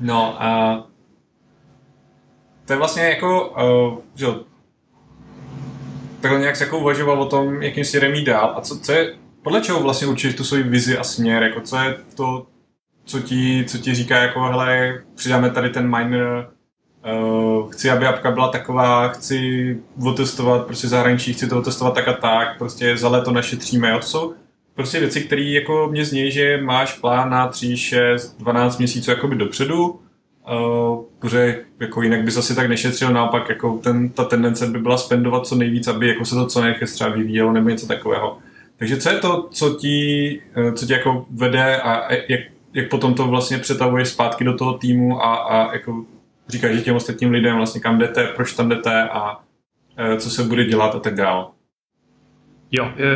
No a to je vlastně jako, uh, že takhle nějak se jako uvažoval o tom, jakým směrem jít dál a co, co je, podle čeho vlastně určitě tu svoji vizi a směr, jako co je to, co ti, co ti říká, jako hele, přidáme tady ten miner, Uh, chci, aby apka byla taková, chci otestovat prostě zahraničí, chci to otestovat tak a tak, prostě za léto našetříme, jo, to jsou prostě věci, které jako mě zní, že máš plán na tři, šest, dvanáct měsíců jakoby dopředu, uh, protože jako jinak bys asi tak nešetřil, naopak jako ten, ta tendence by byla spendovat co nejvíc, aby jako se to co nejvíc třeba vyvíjelo nebo něco takového. Takže co je to, co ti, co ti jako vede a jak, jak potom to vlastně přetavuješ zpátky do toho týmu a, a jako říkáš, že těm ostatním lidem vlastně kam jdete, proč tam jdete a e, co se bude dělat a tak dál. Jo, je,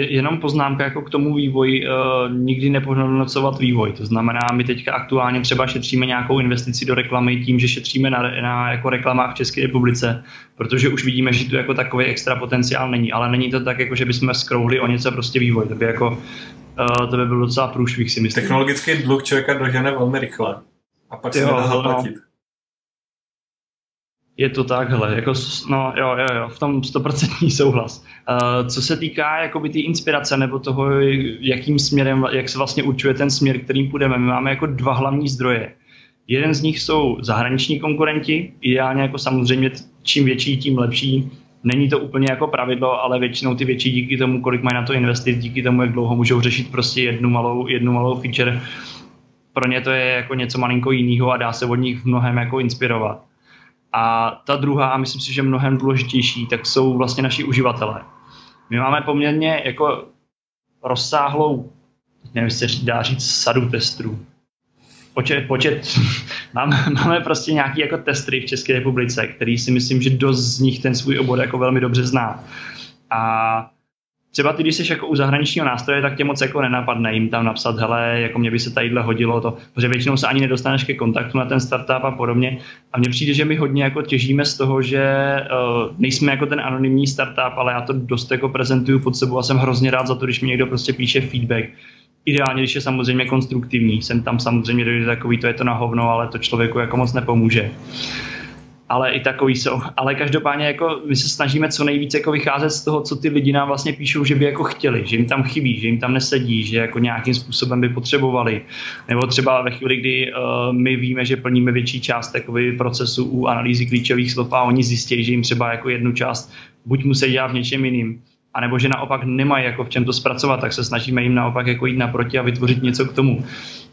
je, jenom poznámka jako k tomu vývoji, e, nikdy nepohodnocovat vývoj. To znamená, my teďka aktuálně třeba šetříme nějakou investici do reklamy tím, že šetříme na, na jako reklamách v České republice, protože už vidíme, že tu jako takový extra potenciál není, ale není to tak, jako, že bychom zkrouhli o něco prostě vývoj. To by, jako, e, to by byl docela průšvih, si myslím. Technologický dluh člověka dožene velmi rychle a pak jo, se nedá zaplatit. No. Je to tak, hele, jako, no jo, jo, jo, v tom stoprocentní souhlas. Uh, co se týká jakoby ty inspirace nebo toho, jakým směrem, jak se vlastně určuje ten směr, kterým půjdeme, my máme jako dva hlavní zdroje. Jeden z nich jsou zahraniční konkurenti, ideálně jako samozřejmě čím větší, tím lepší. Není to úplně jako pravidlo, ale většinou ty větší díky tomu, kolik mají na to investic, díky tomu, jak dlouho můžou řešit prostě jednu malou, jednu malou feature. Pro ně to je jako něco malinko jiného a dá se od nich v mnohem jako inspirovat. A ta druhá, a myslím si, že mnohem důležitější, tak jsou vlastně naši uživatelé. My máme poměrně jako rozsáhlou, nevím, se dá říct, sadu testů. Počet, počet máme, máme prostě nějaký jako testery v České republice, který si myslím, že dost z nich ten svůj obor jako velmi dobře zná. A třeba ty, když jsi jako u zahraničního nástroje, tak tě moc jako nenapadne jim tam napsat, hele, jako mě by se tadyhle hodilo to, protože většinou se ani nedostaneš ke kontaktu na ten startup a podobně. A mně přijde, že my hodně jako těžíme z toho, že uh, nejsme jako ten anonymní startup, ale já to dost jako prezentuju pod sebou a jsem hrozně rád za to, když mi někdo prostě píše feedback. Ideálně, když je samozřejmě konstruktivní, jsem tam samozřejmě dojde takový, to je to na hovno, ale to člověku jako moc nepomůže. Ale i takový jsou. Ale každopádně jako my se snažíme co nejvíce jako vycházet z toho, co ty lidi nám vlastně píšou, že by jako chtěli, že jim tam chybí, že jim tam nesedí, že jako nějakým způsobem by potřebovali. Nebo třeba ve chvíli, kdy uh, my víme, že plníme větší část takový procesu u analýzy klíčových slov a oni zjistí, že jim třeba jako jednu část buď musí dělat v něčem jiným, anebo že naopak nemají jako v čem to zpracovat, tak se snažíme jim naopak jako jít naproti a vytvořit něco k tomu.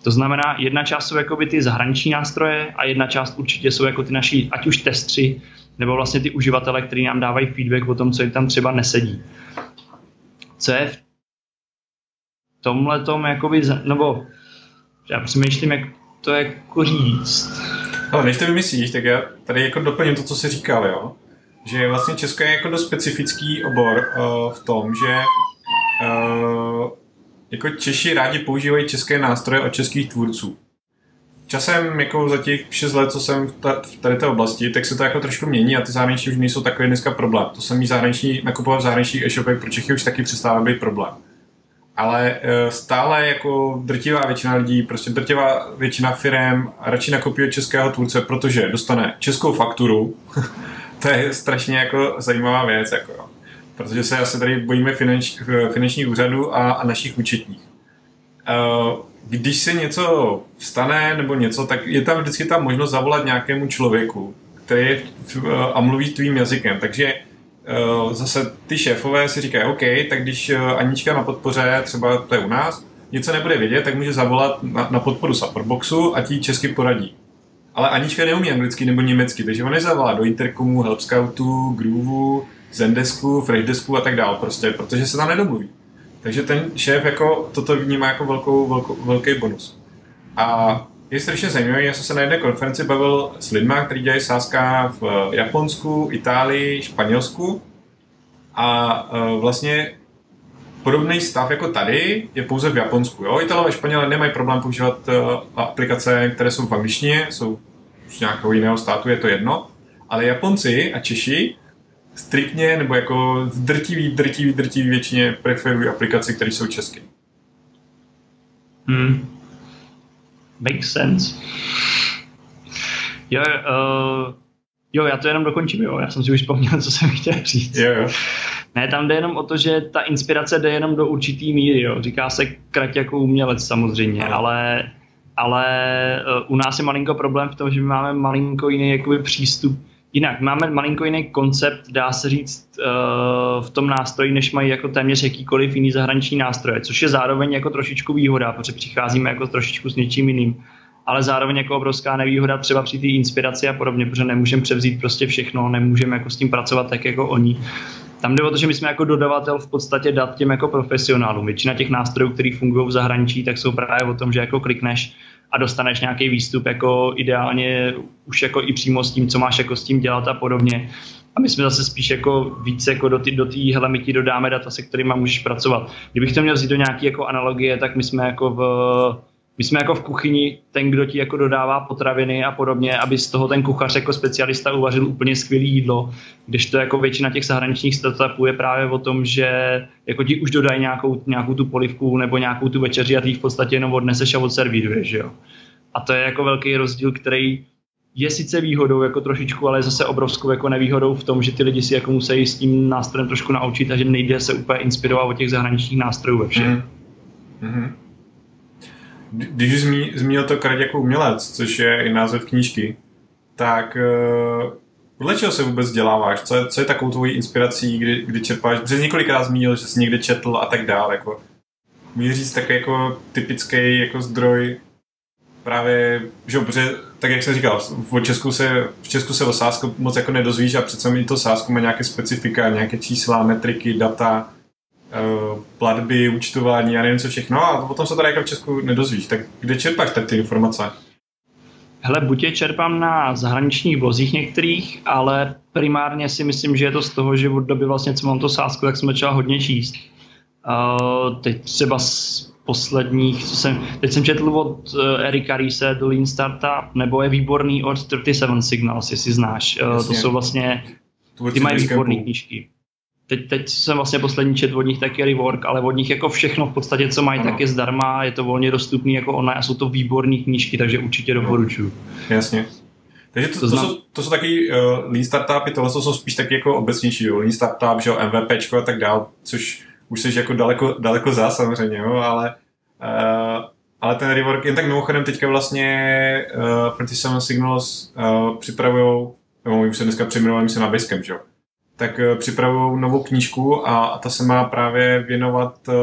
To znamená, jedna část jsou jakoby ty zahraniční nástroje a jedna část určitě jsou jako ty naši, ať už testři, nebo vlastně ty uživatelé, kteří nám dávají feedback o tom, co jim tam třeba nesedí. Co je v tomhletom jakoby, nebo já přemýšlím, jak to jako říct. Ale než to vymyslíš, tak já tady jako doplním to, co jsi říkal, jo? Že vlastně Česko je jako dost specifický obor uh, v tom, že uh, jako Češi rádi používají české nástroje od českých tvůrců. Časem jako za těch šest let, co jsem v, ta, v tady té oblasti, tak se to jako trošku mění a ty zahraniční už nejsou takový dneska problém. To samý zahraniční, nakupovat v zahraničních e-shopech pro Čechy už taky přestává být problém. Ale uh, stále jako drtivá většina lidí, prostě drtivá většina firem radši nakupuje českého tvůrce, protože dostane českou fakturu. To je strašně jako zajímavá věc, jako, no. Protože se asi tady bojíme finanč, finančních úřadů a, a našich účetních. Když se něco stane nebo něco, tak je tam vždycky ta možnost zavolat nějakému člověku, který je a mluví tvým jazykem. Takže zase ty šéfové si říkají, OK, tak když Anička na podpoře, třeba to je u nás, něco nebude vědět, tak může zavolat na, na podporu SupportBoxu a ti česky poradí. Ale Anička neumí anglicky nebo německy, takže ona zavolá do Intercomu, Helpscoutu, Grooveu, Zendesku, Freshdesku a tak dál prostě, protože se tam nedomluví. Takže ten šéf jako toto vnímá jako velkou, velkou, velký bonus. A je strašně zajímavý, já jsem se na jedné konferenci bavil s lidmi, kteří dělají sázka v Japonsku, Itálii, Španělsku a vlastně podobný stav jako tady je pouze v Japonsku. Jo? Italové a Španělé nemají problém používat uh, aplikace, které jsou v angličtině, jsou z nějakého jiného státu, je to jedno. Ale Japonci a Češi striktně nebo jako v drtivý, drtivý, drtivý většině preferují aplikace, které jsou české. Hmm. Makes sense. Jo, uh, jo, já to jenom dokončím, jo. Já jsem si už vzpomněl, co jsem chtěl říct. Jo, jo. Ne, tam jde jenom o to, že ta inspirace jde jenom do určitý míry, jo. Říká se krať jako umělec samozřejmě, ale, ale u nás je malinko problém v tom, že my máme malinko jiný jakoby přístup. Jinak, máme malinko jiný koncept, dá se říct, v tom nástroji, než mají jako téměř jakýkoliv jiný zahraniční nástroje, což je zároveň jako trošičku výhoda, protože přicházíme jako trošičku s něčím jiným. Ale zároveň jako obrovská nevýhoda třeba při té inspiraci a podobně, protože nemůžeme převzít prostě všechno, nemůžeme jako s tím pracovat tak jako oni. Tam jde o to, že my jsme jako dodavatel v podstatě dat těm jako profesionálům. Většina těch nástrojů, které fungují v zahraničí, tak jsou právě o tom, že jako klikneš a dostaneš nějaký výstup jako ideálně už jako i přímo s tím, co máš jako s tím dělat a podobně. A my jsme zase spíš jako více jako do té do tý, hele, my ti dodáme data, se kterýma můžeš pracovat. Kdybych to měl vzít do nějaké jako analogie, tak my jsme jako v My jsme jako v kuchyni ten, kdo ti jako dodává potraviny a podobně, aby z toho ten kuchař jako specialista uvařil úplně skvělé jídlo, když to jako většina těch zahraničních startupů je právě o tom, že jako ti už dodají nějakou, nějakou tu polivku nebo nějakou tu večeři a ty v podstatě jenom odneseš a odservíruješ, jo. A to je jako velký rozdíl, který je sice výhodou jako trošičku, ale je zase obrovskou jako nevýhodou v tom, že ty lidi si jako musí s tím nástrojem trošku naučit a že nejde se úplně inspirovat od těch zahraničních nástrojů ve všech. Mm-hmm. Když zmínil to Kraď jako umělec, což je i název knížky, tak podle čeho se vůbec děláváš? Co je, co je takovou tvojí inspirací, kdy, kdy čerpáš? Protože několikrát zmínil, že jsi někde četl a tak dále. Jako. Můžu říct tak jako typický jako zdroj právě, že obře, tak jak jsem říkal, v Česku se, v Česku se o sásku moc jako nedozvíš a přece i to sásku má nějaké specifika, nějaké čísla, metriky, data, uh, platby, účtování, já nevím co všechno a potom se tady jako v Česku nedozvíš. Tak kde čerpáš tady ty informace? Hele, buď je čerpám na zahraničních blozích některých, ale primárně si myslím, že je to z toho, že od doby vlastně, co mám to sásku, tak jsem začal hodně číst. Uh, teď třeba s posledních, co jsem, teď jsem četl od uh, Erika Riese do Lean Startup, nebo je výborný od třicet sedm Signals, jestli znáš. Uh, to jsou vlastně, ty mají výborné knížky. Teď, teď jsem vlastně poslední četl od nich taky Rework, ale od nich jako všechno v podstatě, co mají, tak je zdarma, je to volně dostupný jako online a jsou to výborné knížky, takže určitě doporučuji. Jasně. Takže to, to, to, jsou, to jsou taky uh, Lean Startupy, tohle jsou spíš taky jako obecnější, jo? Lean Startup, že jo, em vé péčko a tak dál, což už jsi jako daleko, daleko za samozřejmě, jo, ale, uh, ale ten Rework, jen tak mimochodem teďka vlastně uh, třicet sedm Signals uh, připravujou, nebo my už se dneska přejmenovali se na Basecamp, že jo, tak uh, připravujou novou knížku a, a ta se má právě věnovat uh,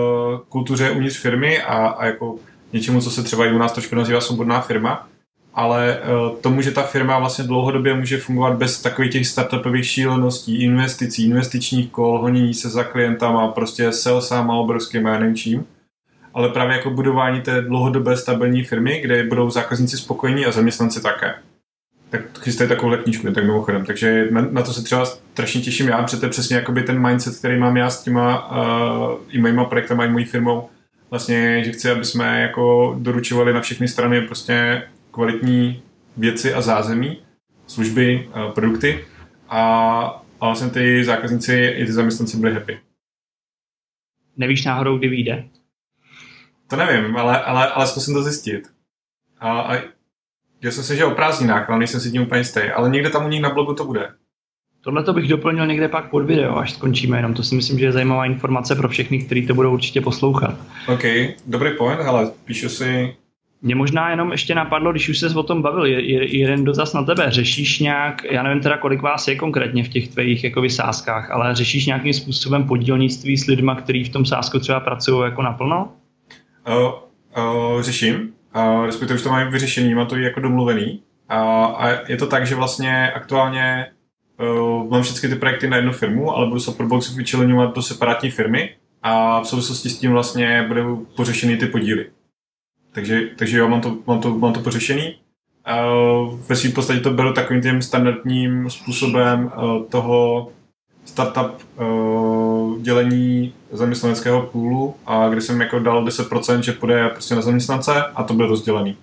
kultuře uvnitř firmy a, a jako něčemu, co se třeba i u nás trošku nazývá svobodná firma, ale uh, tomu, že ta firma vlastně dlouhodobě může fungovat bez takových těch startupových šíleností, investicí, investičních kol, honění se za klientama, prostě salesama, obrovskýma, já nevím čím, ale právě jako budování té dlouhodobé stabilní firmy, kde budou zákazníci spokojení a zaměstnanci také. Tak chystají takovouhle knížku, tak mimochodem. Takže na, na to se třeba strašně těším já, protože to je přesně jakoby ten mindset, který mám já s těma uh, i mojima projektama, i mojí firmou, vlastně, že chci, aby jsme jako doručovali na všechny strany prostě kvalitní věci a zázemí, služby, produkty a, a vlastně ty zákazníci i ty zaměstnanci byli happy. Nevíš náhodou, kdy vyjde? To nevím, ale, ale, ale zkusím to zjistit. A, a já jsem si, že o prázdninách, ale nejsem si tím úplně stej, ale někde tam u nich na blogu to bude. Tohle to bych doplnil někde pak pod video, až skončíme jenom. To si myslím, že je zajímavá informace pro všechny, kteří to budou určitě poslouchat. OK, dobrý point, ale píšu si... Mně možná jenom ještě napadlo, když už ses o tom bavil, jeden dotaz na tebe. Řešíš nějak, já nevím teda, kolik vás je konkrétně v těch tvých jako sáskách, ale řešíš nějakým způsobem podílnictví s lidma, kteří v tom sásku třeba pracují jako naplno? Uh, uh, řeším. Uh, respektive už to mám vyřešený, mám to i jako domluvený. Uh, a je to tak, že vlastně aktuálně uh, mám všechny ty projekty na jednu firmu, ale budu SupportBox vyčleňovat do separátní firmy a v souvislosti s tím vlastně budou pořešeny ty podíly. Takže, takže jo, mám to, mám to, mám to pořešený. Uh, ve svým podstatě to beru takovým tím standardním způsobem uh, toho startup uh, dělení zaměstnaneckého půlu, a kde jsem jako dal deset procent, že půjde prostě na zaměstnance a to bylo rozdělený.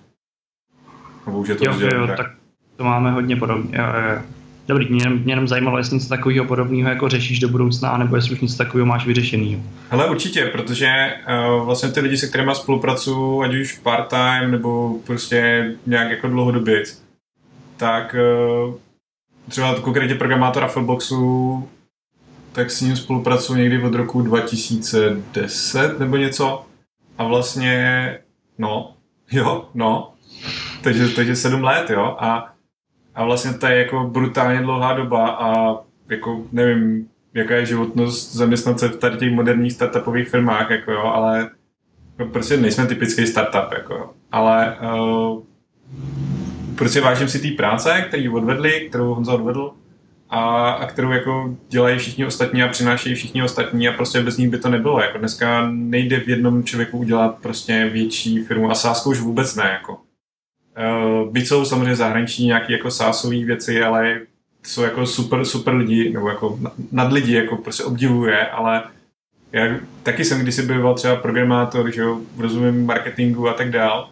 Nebo už je to jo, rozdělený. Jo, tak. tak to máme hodně podobně. Jo, jo. Dobrý, mě, mě jenom zajímalo, jestli něco takového podobného jako řešíš do budoucna, nebo jestli už něco takového máš vyřešeného. Hele, určitě, protože uh, vlastně ty lidi, se kterými spolupracuju, ať už part-time, nebo prostě nějak jako dlouhodobě, tak uh, třeba konkrétně programátora Fillboxu, tak s ním spolupracuju někdy od roku dva tisíce deset nebo něco. A vlastně, no, jo, no, takže, takže sedm let, jo, a A vlastně to je jako brutálně dlouhá doba a jako nevím, jaká je životnost zaměstnance v tady těch moderních startupových firmách, jako jo, ale jako prostě nejsme typický startup, jako ale uh, prostě vážím si té práce, který odvedli, kterou Honza odvedl a, a kterou jako dělají všichni ostatní a přinášejí všichni ostatní a prostě bez nich by to nebylo, jako dneska nejde v jednom člověku udělat prostě větší firmu a sásku už vůbec ne, jako. Uh, byť jsou samozřejmě zahraniční nějaké jako sásové věci, ale jsou jako super, super lidi, nebo jako nad lidi, jako prostě obdivuje, ale já taky jsem kdysi byl třeba programátor, že jo, rozumím marketingu a tak dál,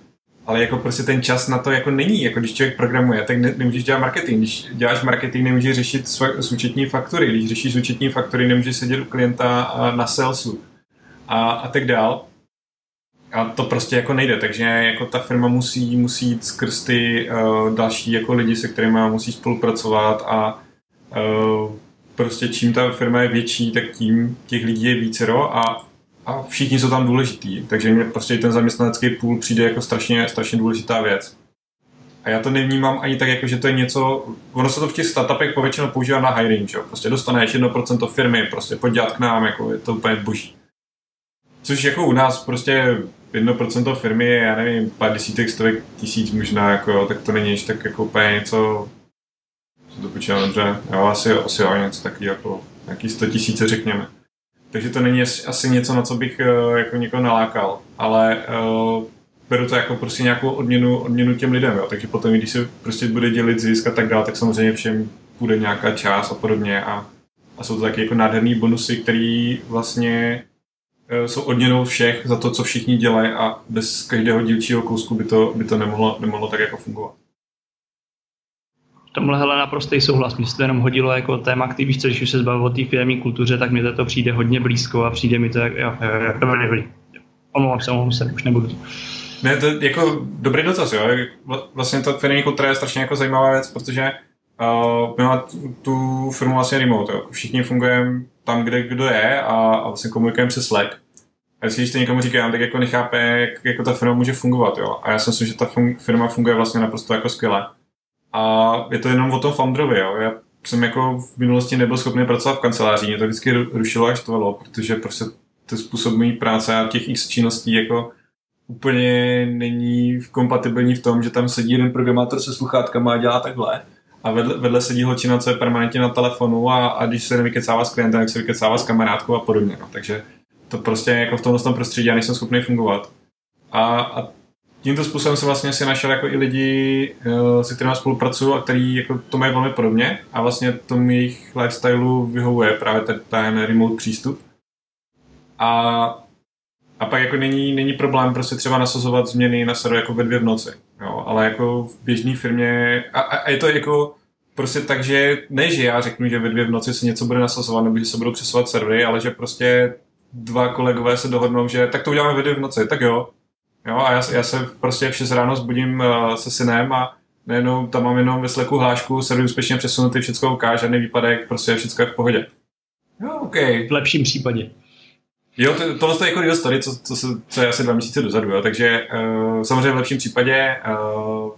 ale jako prostě ten čas na to jako není, jako když člověk programuje, tak ne, nemůžeš dělat marketing, když děláš marketing, nemůžeš řešit účetní faktury, když řešíš účetní faktury, nemůžeš sedět u klienta na salesu a, a tak dál. A to prostě jako nejde, takže jako ta firma musí, musí jít skrz ty uh, další jako lidi, se kterými musí spolupracovat a uh, prostě čím ta firma je větší, tak tím těch lidí je vícero a, a všichni jsou tam důležitý, takže mě prostě ten zaměstnanecký půl přijde jako strašně, strašně důležitá věc. A já to nevnímám ani tak, jako, že to je něco, ono se to v těch startupech povětšinou používá na hiring, jo? Prostě dostaneš jedno procento firmy, prostě pojď dělat k nám, jako, je to úplně boží. Což jako u nás prostě jedno procento firmy je, já nevím, pár desítek, stovek tisíc možná, jako, tak to není ještě tak jako úplně něco, co to počítám, že jo, asi, asi jo, něco takový, jako nějaký sto tisíce řekněme. Takže to není asi něco, na co bych jako někoho nalákal, ale uh, beru to jako prostě nějakou odměnu, odměnu těm lidem, jo. Takže potom, když se prostě bude dělit zisk a tak dále, tak samozřejmě všem půjde nějaká část a podobně a, a jsou to taky jako nádherný bonusy, který vlastně jsou odměnou všech za to, co všichni dělají a bez každého dílčího kousku by to, by to nemohlo, nemohlo tak jako fungovat. V tomhle hele naprostý souhlas. Mně se to jenom hodilo jako téma, který víš co, když už se zbavil o té firemní kultuře, tak mi to přijde hodně blízko a přijde mi to jak jo, jo, jo, dobrý, dobrý. Omlouvám se, omlouvám se, už nebudu. Ne, to je jako dobrý dotaz, jo. Vlastně ta firemní kultura je strašně jako zajímavá věc, protože uh, my máme tu firmu vlastně remote, jo. Všichni fungujeme tam, kde kdo je a, a vlastně komunikujeme přes Slack. A když to někomu říkám, tak jako nechápe, jak jako ta firma může fungovat, jo. A já si myslím, že ta firma funguje vlastně naprosto jako skvěle. A je to jenom o tom founderovi, jo. Já jsem jako v minulosti nebyl schopný pracovat v kanceláři, mě to vždycky rušilo a štvalo, protože prostě to způsob mojí práce a těch x činností jako úplně není kompatibilní v tom, že tam sedí jeden programátor se sluchátkama a dělá takhle. A vedle, vedle sedí holčina, co je permanentně na telefonu a, a když se nevykecává s klientem, tak se vykecává s kamarádkou a podobně. No. Takže to prostě jako v tomhle prostředí já nejsem schopný fungovat. A, a tímto způsobem jsem vlastně si našel jako i lidi, se kterými spolupracuju a který jako to mají velmi podobně a vlastně tomu jejich lifestylu vyhovuje právě ten remote přístup. A A pak jako není, není problém prostě třeba nasazovat změny na sadu jako ve dvě v noci, jo, ale jako v běžné firmě, a, a, a je to jako prostě tak, že ne, že já řeknu, že ve dvě v noci se něco bude nasazovat, nebo že se budou přesovat servery, ale že prostě dva kolegové se dohodnou, že tak to uděláme ve dvě v noci, tak jo, jo, a já, já se prostě v šest ráno zbudím uh, se synem a nejenom tam mám jenom ve Slacku hlášku, servery úspěšně přesunutý, všecko ukáže, žádný výpadek, prostě všecko je v pohodě. Jo, okay. V lepším případě. Jo, to, tohle je jako real story, co, co, se, co je asi dva měsíce dozadu, jo. Takže uh, samozřejmě v lepším případě uh,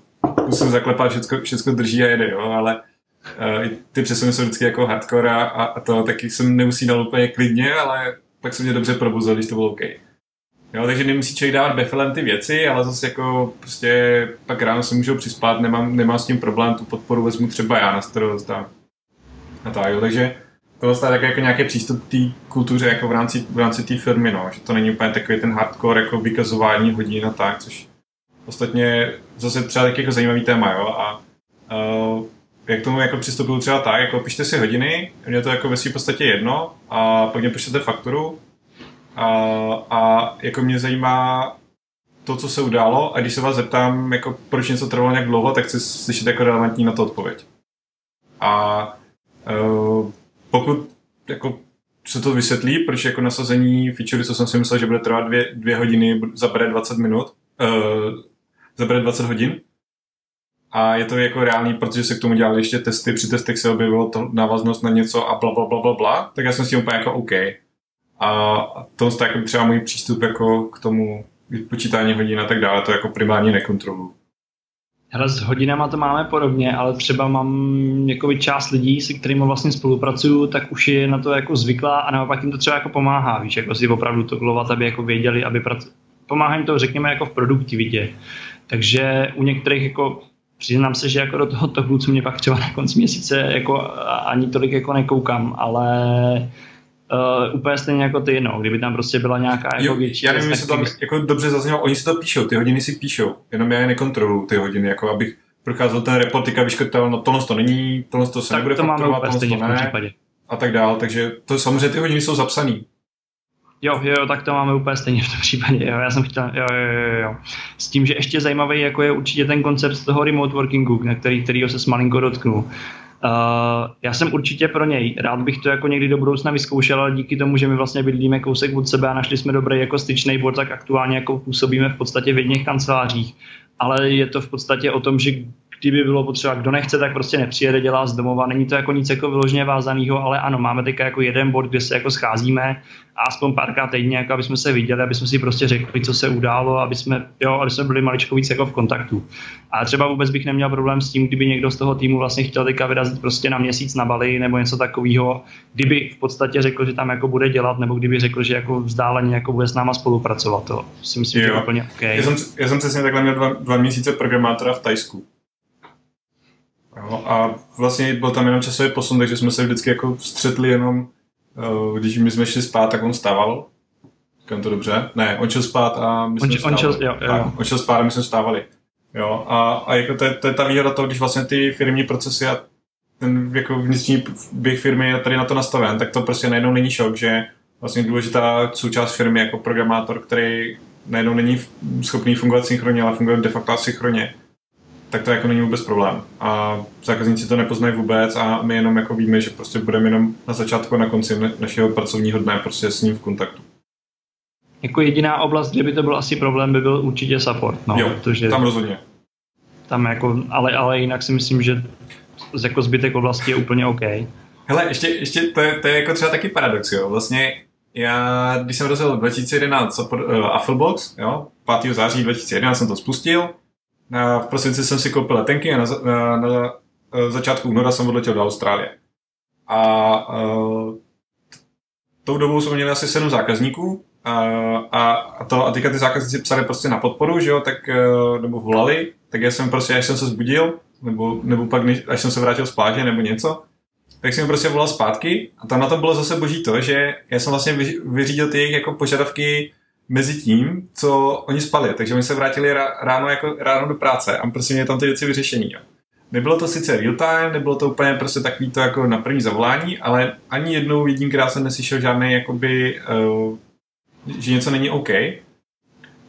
musím zaklepat, všecko, všecko drží a jede, jo, ale uh, ty přesuny jsou vždycky jako hardcore a, a to taky jsem neusínal úplně klidně, ale pak se mě dobře probuzil, když to bylo OK. Jo, takže nemusí člověk dávat befelem ty věci, ale zase jako prostě pak ráno se můžou přispát, nemám, nemám s tím problém, tu podporu vezmu třeba já na starost a, a tak, jo, takže to vlastně tak jako nějaký přístup k té kultuře jako v rámci, v rámci té firmy, no. Že to není úplně takový ten hardcore jako vykazování hodin a tak, což ostatně zase třeba taky jako zajímavý téma, jo. A uh, jak tomu jako přistupuju třeba tak, jako pište si hodiny, mě to jako ve svým podstatě jedno a pak mě pišete fakturu a, a jako mě zajímá to, co se událo a když se vás zeptám, jako proč něco trvalo nějak dlouho, tak chci slyšet jako relevantní na to odpověď. A uh, Pokud jako, se to vysvětlí, proč jako nasazení featurey, co jsem si myslel, že bude trvat dvě, dvě hodiny, zabere dvacet minut, uh, zabere dvacet hodin. A je to jako reálný, protože se k tomu dělali ještě testy, při testech se objevilo to návaznost na něco a bla, bla, bla, bla, bla, tak já jsem s tím úplně jako OK. A to je jako třeba můj přístup jako k tomu počítání hodin a tak dále, to jako primárně nekontroluji. Hele, s hodinama to máme podobně, ale třeba mám jako část lidí, se kterými vlastně spolupracuju, tak už je na to jako zvyklá a naopak jim to třeba jako pomáhá, víš, jako si opravdu to glovat, aby jako věděli, aby prac... pomáhá jim to, řekněme, jako v produktivitě. Takže u některých jako přiznám se, že jako do toho tohlu, co mě pak třeba na konci měsíce jako ani tolik jako nekoukám, ale Uh, úplně stejně jako ty, no, kdyby tam prostě byla nějaká jako jo, větší... Já nevím, jestli tam jako dobře zaznělo, oni si to píšou, ty hodiny si píšou, jenom já je nekontroluju ty hodiny, jako abych procházel ten reportik a vyškrtal, no tohle to není, tohle to se tak nebude fakturovat, tohle to ne, a tak dál, takže to samozřejmě ty hodiny jsou zapsaný. Jo, jo, tak to máme úplně stejně v tom případě, jo, já jsem chtěl, jo, jo, jo, s tím, že ještě zajímavý jako je určitě ten koncept toho remote workingu, na který, kterýho se malinko dotknu. Uh, já jsem určitě pro něj. Rád bych to jako někdy do budoucna vyzkoušel, ale díky tomu, že my vlastně bydlíme kousek od sebe a našli jsme dobrý jako styčný bod, tak aktuálně jako působíme v podstatě v jedněch kancelářích. Ale je to v podstatě o tom, že kdyby bylo potřeba, kdo nechce, tak prostě nepřijede, dělá z domova. Není to jako nic jako vyloženě vázaného, ale ano, máme teďka jako jeden bod, kde se jako scházíme a aspoň párkrát týdně, jako aby jsme se viděli, aby jsme si prostě řekli, co se událo, aby jsme, jo, aby jsme byli maličko víc jako v kontaktu. A třeba vůbec bych neměl problém s tím, kdyby někdo z toho týmu vlastně chtěl teďka vyrazit prostě na měsíc na Bali nebo něco takového, kdyby v podstatě řekl, že tam jako bude dělat, nebo kdyby řekl, že jako vzdáleně jako bude s náma spolupracovat. To si myslím, jo. Že úplně OK. Já jsem, já jsem přesně takhle měl dva, dva měsíce programátora v Tajsku. No a vlastně byl tam jenom časový posun, takže jsme se vždycky jako střetli jenom, když my jsme šli spát, tak on stával. Říkám to dobře? Ne, on šel spát a my on, jsme on stávali. Čel, jo, jo. A on šel spát a my jsme stávali. Jo, a, a jako to, je, to je ta výhoda toho, když vlastně ty firmní procesy a ten jako vnitřní běh firmy je tady na to nastaven, tak to prostě najednou není šok, že vlastně důležitá součást firmy jako programátor, který najednou není schopný fungovat synchronně, ale funguje de facto asynchronně. Tak to jako není vůbec problém. A zákazníci to nepoznají vůbec a my jenom jako víme, že prostě budeme jenom na začátku a na konci našeho pracovního dne prostě s ním v kontaktu. Jako jediná oblast, kde by to byl asi problém, by byl určitě support. No, jo, protože tam rozhodně. Tam jako, ale, ale jinak si myslím, že jako zbytek oblasti je úplně OK. Hele, ještě, ještě to, je, to je jako třeba taky paradox, jo. Vlastně já, když jsem rozhodl dva tisíce jedenáct uh, Fillbox, jo, pátého září dva tisíce jedenáct jsem to spustil. Na, v prosinci jsem si koupil letenky a na, na, na začátku února jsem odletěl do Austrálie. A, a tou dobou jsme měli asi sedm zákazníků a, a, a, to, a teďka ty zákazníci psali prostě na podporu, že jo, tak, nebo volali, tak já jsem prostě, až jsem se zbudil, nebo, nebo pak, až jsem se vrátil z pláže nebo něco, tak jsem prostě volal zpátky a tam na tom bylo zase boží to, že já jsem vlastně vyřídil ty jejich jako požadavky mezi tím, co oni spali. Takže oni se vrátili ráno, jako, ráno do práce a prostě mě tam ty věci vyřešení. Jo. Nebylo to sice real time, nebylo to úplně prostě takový to jako na první zavolání, ale ani jednou jedinkrát jsem neslyšel žádný, jakoby, uh, že něco není OK.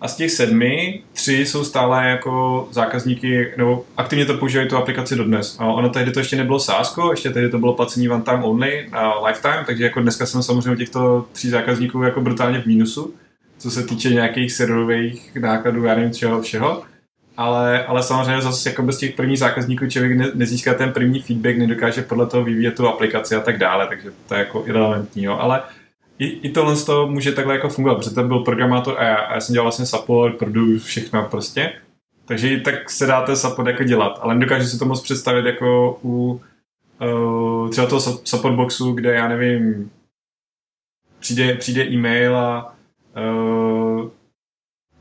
A z těch sedmi, tři jsou stále jako zákazníky, nebo aktivně to používají tu aplikaci dodnes. A ono tehdy to ještě nebylo sásko, ještě tehdy to bylo placení one time only na lifetime, takže jako dneska jsem samozřejmě těchto tří zákazníků jako brutálně v mínusu, co se týče nějakých serverových nákladů, já nevím čeho, všeho. Ale, ale samozřejmě zase jako bez těch prvních zákazníků člověk ne, nezíská ten první feedback, nedokáže podle toho vyvíjet tu aplikaci a tak dále, takže to je jako irrelevantní. Jo. Ale i, i tohle z toho může takhle jako fungovat, protože tam byl programátor a já, a já jsem dělal vlastně support, produce, všechno prostě. Takže i tak se dá ten support jako dělat, ale nedokážu si to moc představit jako u uh, třeba toho support boxu, kde já nevím, přijde, přijde e-mail a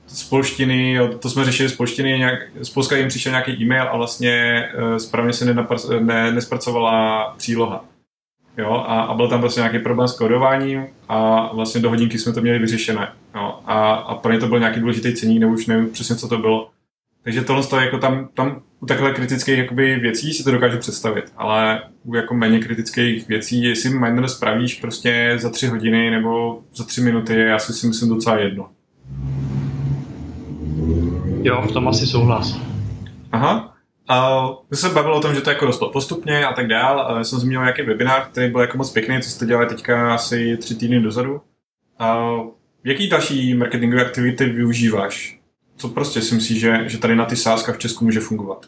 z polštiny, jo, to jsme řešili z polštiny, nějak, z Polska jim přišel nějaký e-mail a vlastně e, správně se nenapr- ne, nespracovala příloha. Jo, a, a byl tam prostě nějaký problém s kódováním a vlastně do hodinky jsme to měli vyřešené. Jo, a, a pro ně to byl nějaký důležitý ceník, nebo už nevím přesně, co to bylo. Takže tohle z toho, jako tam, tam u takhle kritických jakoby, věcí si to dokážu představit, ale u jako méně kritických věcí, jestli miner spravíš prostě za tři hodiny nebo za tři minuty, je asi si myslím docela jedno. Jo, v tom asi souhlas. Aha. Uh, my se bavilo o tom, že to jako rostlo postupně a tak dál. Uh, jsem zmínil nějaký webinář, který byl jako moc pěkný, co jste dělali teďka asi tři týdny dozadu. Uh, jaký další marketingové aktivity využíváš? Co prostě si myslíš, že, že tady na ty sáska v Česku může fungovat?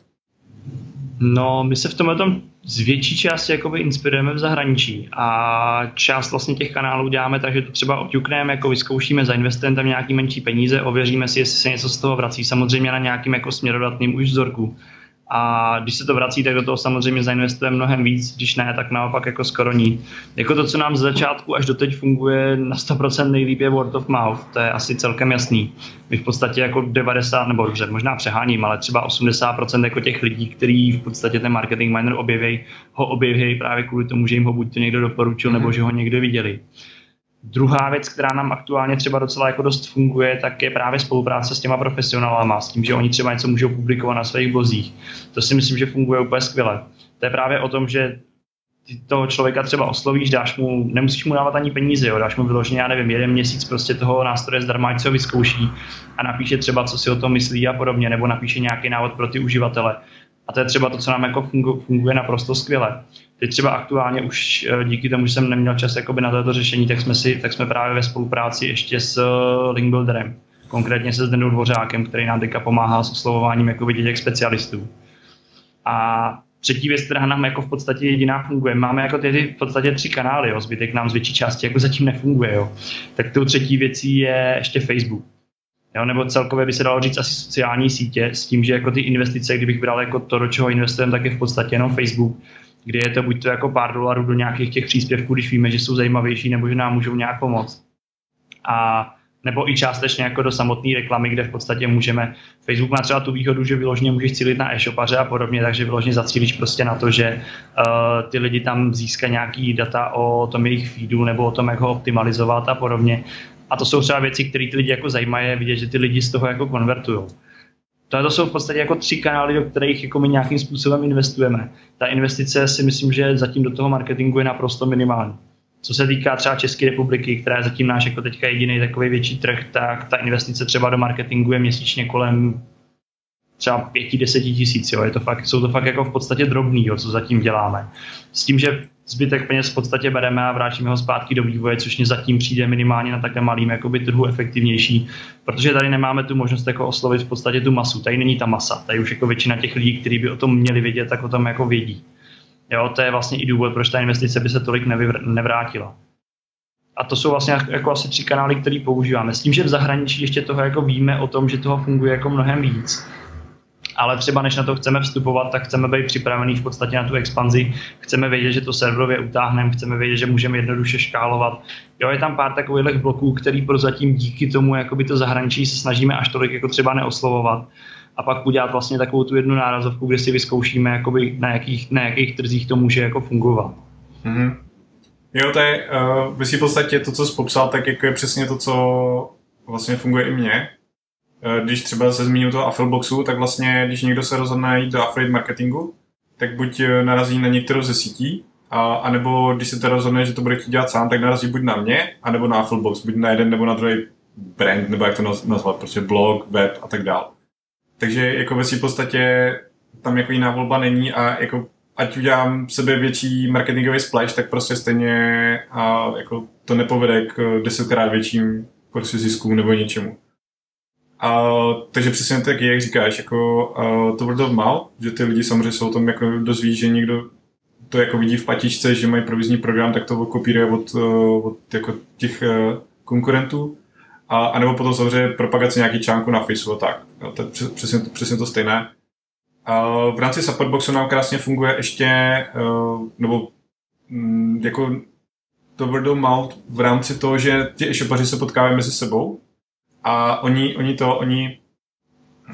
No, my se v tomhletom z větší části jakoby inspirujeme v zahraničí a část vlastně těch kanálů děláme, takže to třeba oťukneme, jako vyzkoušíme, zainvestujeme tam nějaký menší peníze, ověříme si, jestli se něco z toho vrací, samozřejmě na nějakým jako směrodatným už vzorku. A když se to vrací, tak do toho samozřejmě zainvestujeme mnohem víc, když ne, tak naopak jako skoro ní. Jako to, co nám z začátku až doteď funguje na sto procent nejlíp je word of mouth, to je asi celkem jasný. My v podstatě jako devadesát, nebo dobře, možná přeháním, ale třeba osmdesát procent jako těch lidí, kteří v podstatě ten Marketing Miner objeví, ho objeví právě kvůli tomu, že jim ho buď to někdo doporučil, nebo že ho někdo viděli. Druhá věc, která nám aktuálně třeba docela jako dost funguje, tak je právě spolupráce s těma profesionálama, s tím, že oni třeba něco můžou publikovat na svých blozích. To si myslím, že funguje úplně skvěle. To je právě o tom, že ty toho člověka třeba oslovíš, dáš mu, nemusíš mu dávat ani peníze, jo, dáš mu vyloženě, já nevím, jeden měsíc prostě toho nástroje zdarma, ať se ho vyzkouší a napíše třeba, co si o tom myslí a podobně, nebo napíše nějaký návod pro ty uživatele. A to je třeba to, co nám jako fungu, funguje naprosto skvěle. Teď třeba aktuálně už díky tomu, že jsem neměl čas jakoby na toto řešení, tak jsme, si, tak jsme právě ve spolupráci ještě s Linkbuilderem. Konkrétně se Zdenou Dvořákem, který nám teďka pomáhá s oslovováním jakoby dětek specialistů. A třetí věc, která nám jako v podstatě jediná funguje. Máme jako tedy v podstatě tři kanály, jo. Zbytek nám z větší části jako zatím nefunguje. Jo. Tak tou třetí věcí je ještě Facebook. Jo, nebo celkově by se dalo říct asi sociální sítě s tím, že jako ty investice, kdybych bral jako to, do čeho investujeme, tak je v podstatě jenom Facebook, kde je to buď to jako pár dolarů do nějakých těch příspěvků, když víme, že jsou zajímavější nebo že nám můžou nějak pomoct. A nebo i částečně jako do samotné reklamy, kde v podstatě můžeme. Facebook má třeba tu výhodu, že vyložně můžeš cílit na e-shopaře a podobně, takže vyložně zacílíš prostě na to, že uh, ty lidi tam získají nějaký data o tom jejich feedu nebo o tom, jak ho optimalizovat a podobně. A to jsou třeba věci, které ty lidi jako zajímají, vidět, že ty lidi z toho jako konvertujou. To jsou v podstatě jako tři kanály, do kterých jako my nějakým způsobem investujeme. Ta investice si myslím, že zatím do toho marketingu je naprosto minimální. Co se týká třeba České republiky, která je zatím náš jako teďka jediný takový větší trh, tak ta investice třeba do marketingu je měsíčně kolem třeba pěti, deseti tisíc. Jo. Je to fakt, jsou to fakt jako v podstatě drobný, jo, co zatím děláme. S tím, že zbytek peněz v podstatě bereme a vrátíme ho zpátky do vývoje, což mě zatím přijde minimálně na takhle malým jakoby trhu efektivnější, protože tady nemáme tu možnost jako oslovit v podstatě tu masu. Tady není ta masa, tady už jako většina těch lidí, kteří by o tom měli vědět, tak o tom jako vědí. Jo, to je vlastně i důvod, proč ta investice by se tolik nevr- nevrátila. A to jsou vlastně jako asi tři kanály, které používáme. S tím, že v zahraničí ještě toho jako víme o tom, že toho funguje jako mnohem víc. Ale třeba než na to chceme vstupovat, tak chceme být připravený v podstatě na tu expanzi. Chceme vědět, že to serverově utáhneme, chceme vědět, že můžeme jednoduše škálovat. Jo, je tam pár takových bloků, který prozatím díky tomu jakoby to zahraničí se snažíme až tolik jako třeba neoslovovat. A pak udělat vlastně takovou tu jednu nárazovku, kde si vyzkoušíme, jakoby na jakých, na jakých trzích to může jako fungovat. Mm-hmm. Jo, to je uh, v podstatě to, co jsi popsal, tak jako je přesně to, co vlastně funguje i mně. Když třeba se zmíním toho Affiliate, tak vlastně, když někdo se rozhodne jít do affiliate marketingu, tak buď narazí na některou ze sítí, a, anebo když se teda rozhodne, že to bude chtít dělat sám, tak narazí buď na mě, anebo na Affiliate, buď na jeden nebo na druhý brand, nebo jak to nazvat, prostě blog, web a tak dále. Takže jako ve svým podstatě tam jako jiná volba není a jako ať udělám sebe větší marketingový splash, tak prostě stejně a jako to nepovede k desetkrát větším prostě ziskům nebo něčemu. A, takže přesně tak je, jak říkáš, jako a, to word of mouth, že ty lidi samozřejmě jsou o tom jako dozví, že někdo to jako vidí v patičce, že mají provizní program, tak to kopíruje od, od jako těch konkurentů. A, a nebo potom samozřejmě propagace nějaký článku na Facebooku a tak. Jo, to je přesně, přesně to stejné. A v rámci Supportboxu nám krásně funguje ještě, uh, nebo mm, jako to word of mouth v rámci toho, že ti e-shopaři se potkávají mezi sebou a oni, oni to, oni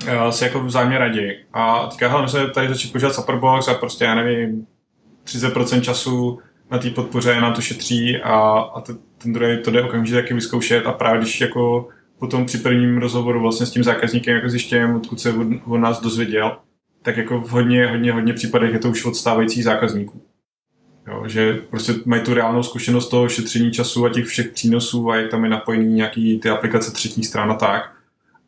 uh, se jako vzájemně radí. A teďka, hele, my jsme tady začít používat Supportbox a prostě, já nevím, třicet procent času na té podpoře nám to šetří a, a to, ten druhý to jde okamžitě taky vyzkoušet a právě když jako potom při prvním rozhovoru vlastně s tím zákazníkem jako zjištěm, odkud se od, od nás dozvěděl, tak jako v hodně, hodně, hodně případech je to už od stávajících zákazníků. Jo, že prostě mají tu reálnou zkušenost toho šetření času a těch všech přínosů a jak tam je napojený nějaký ty aplikace třetí strana tak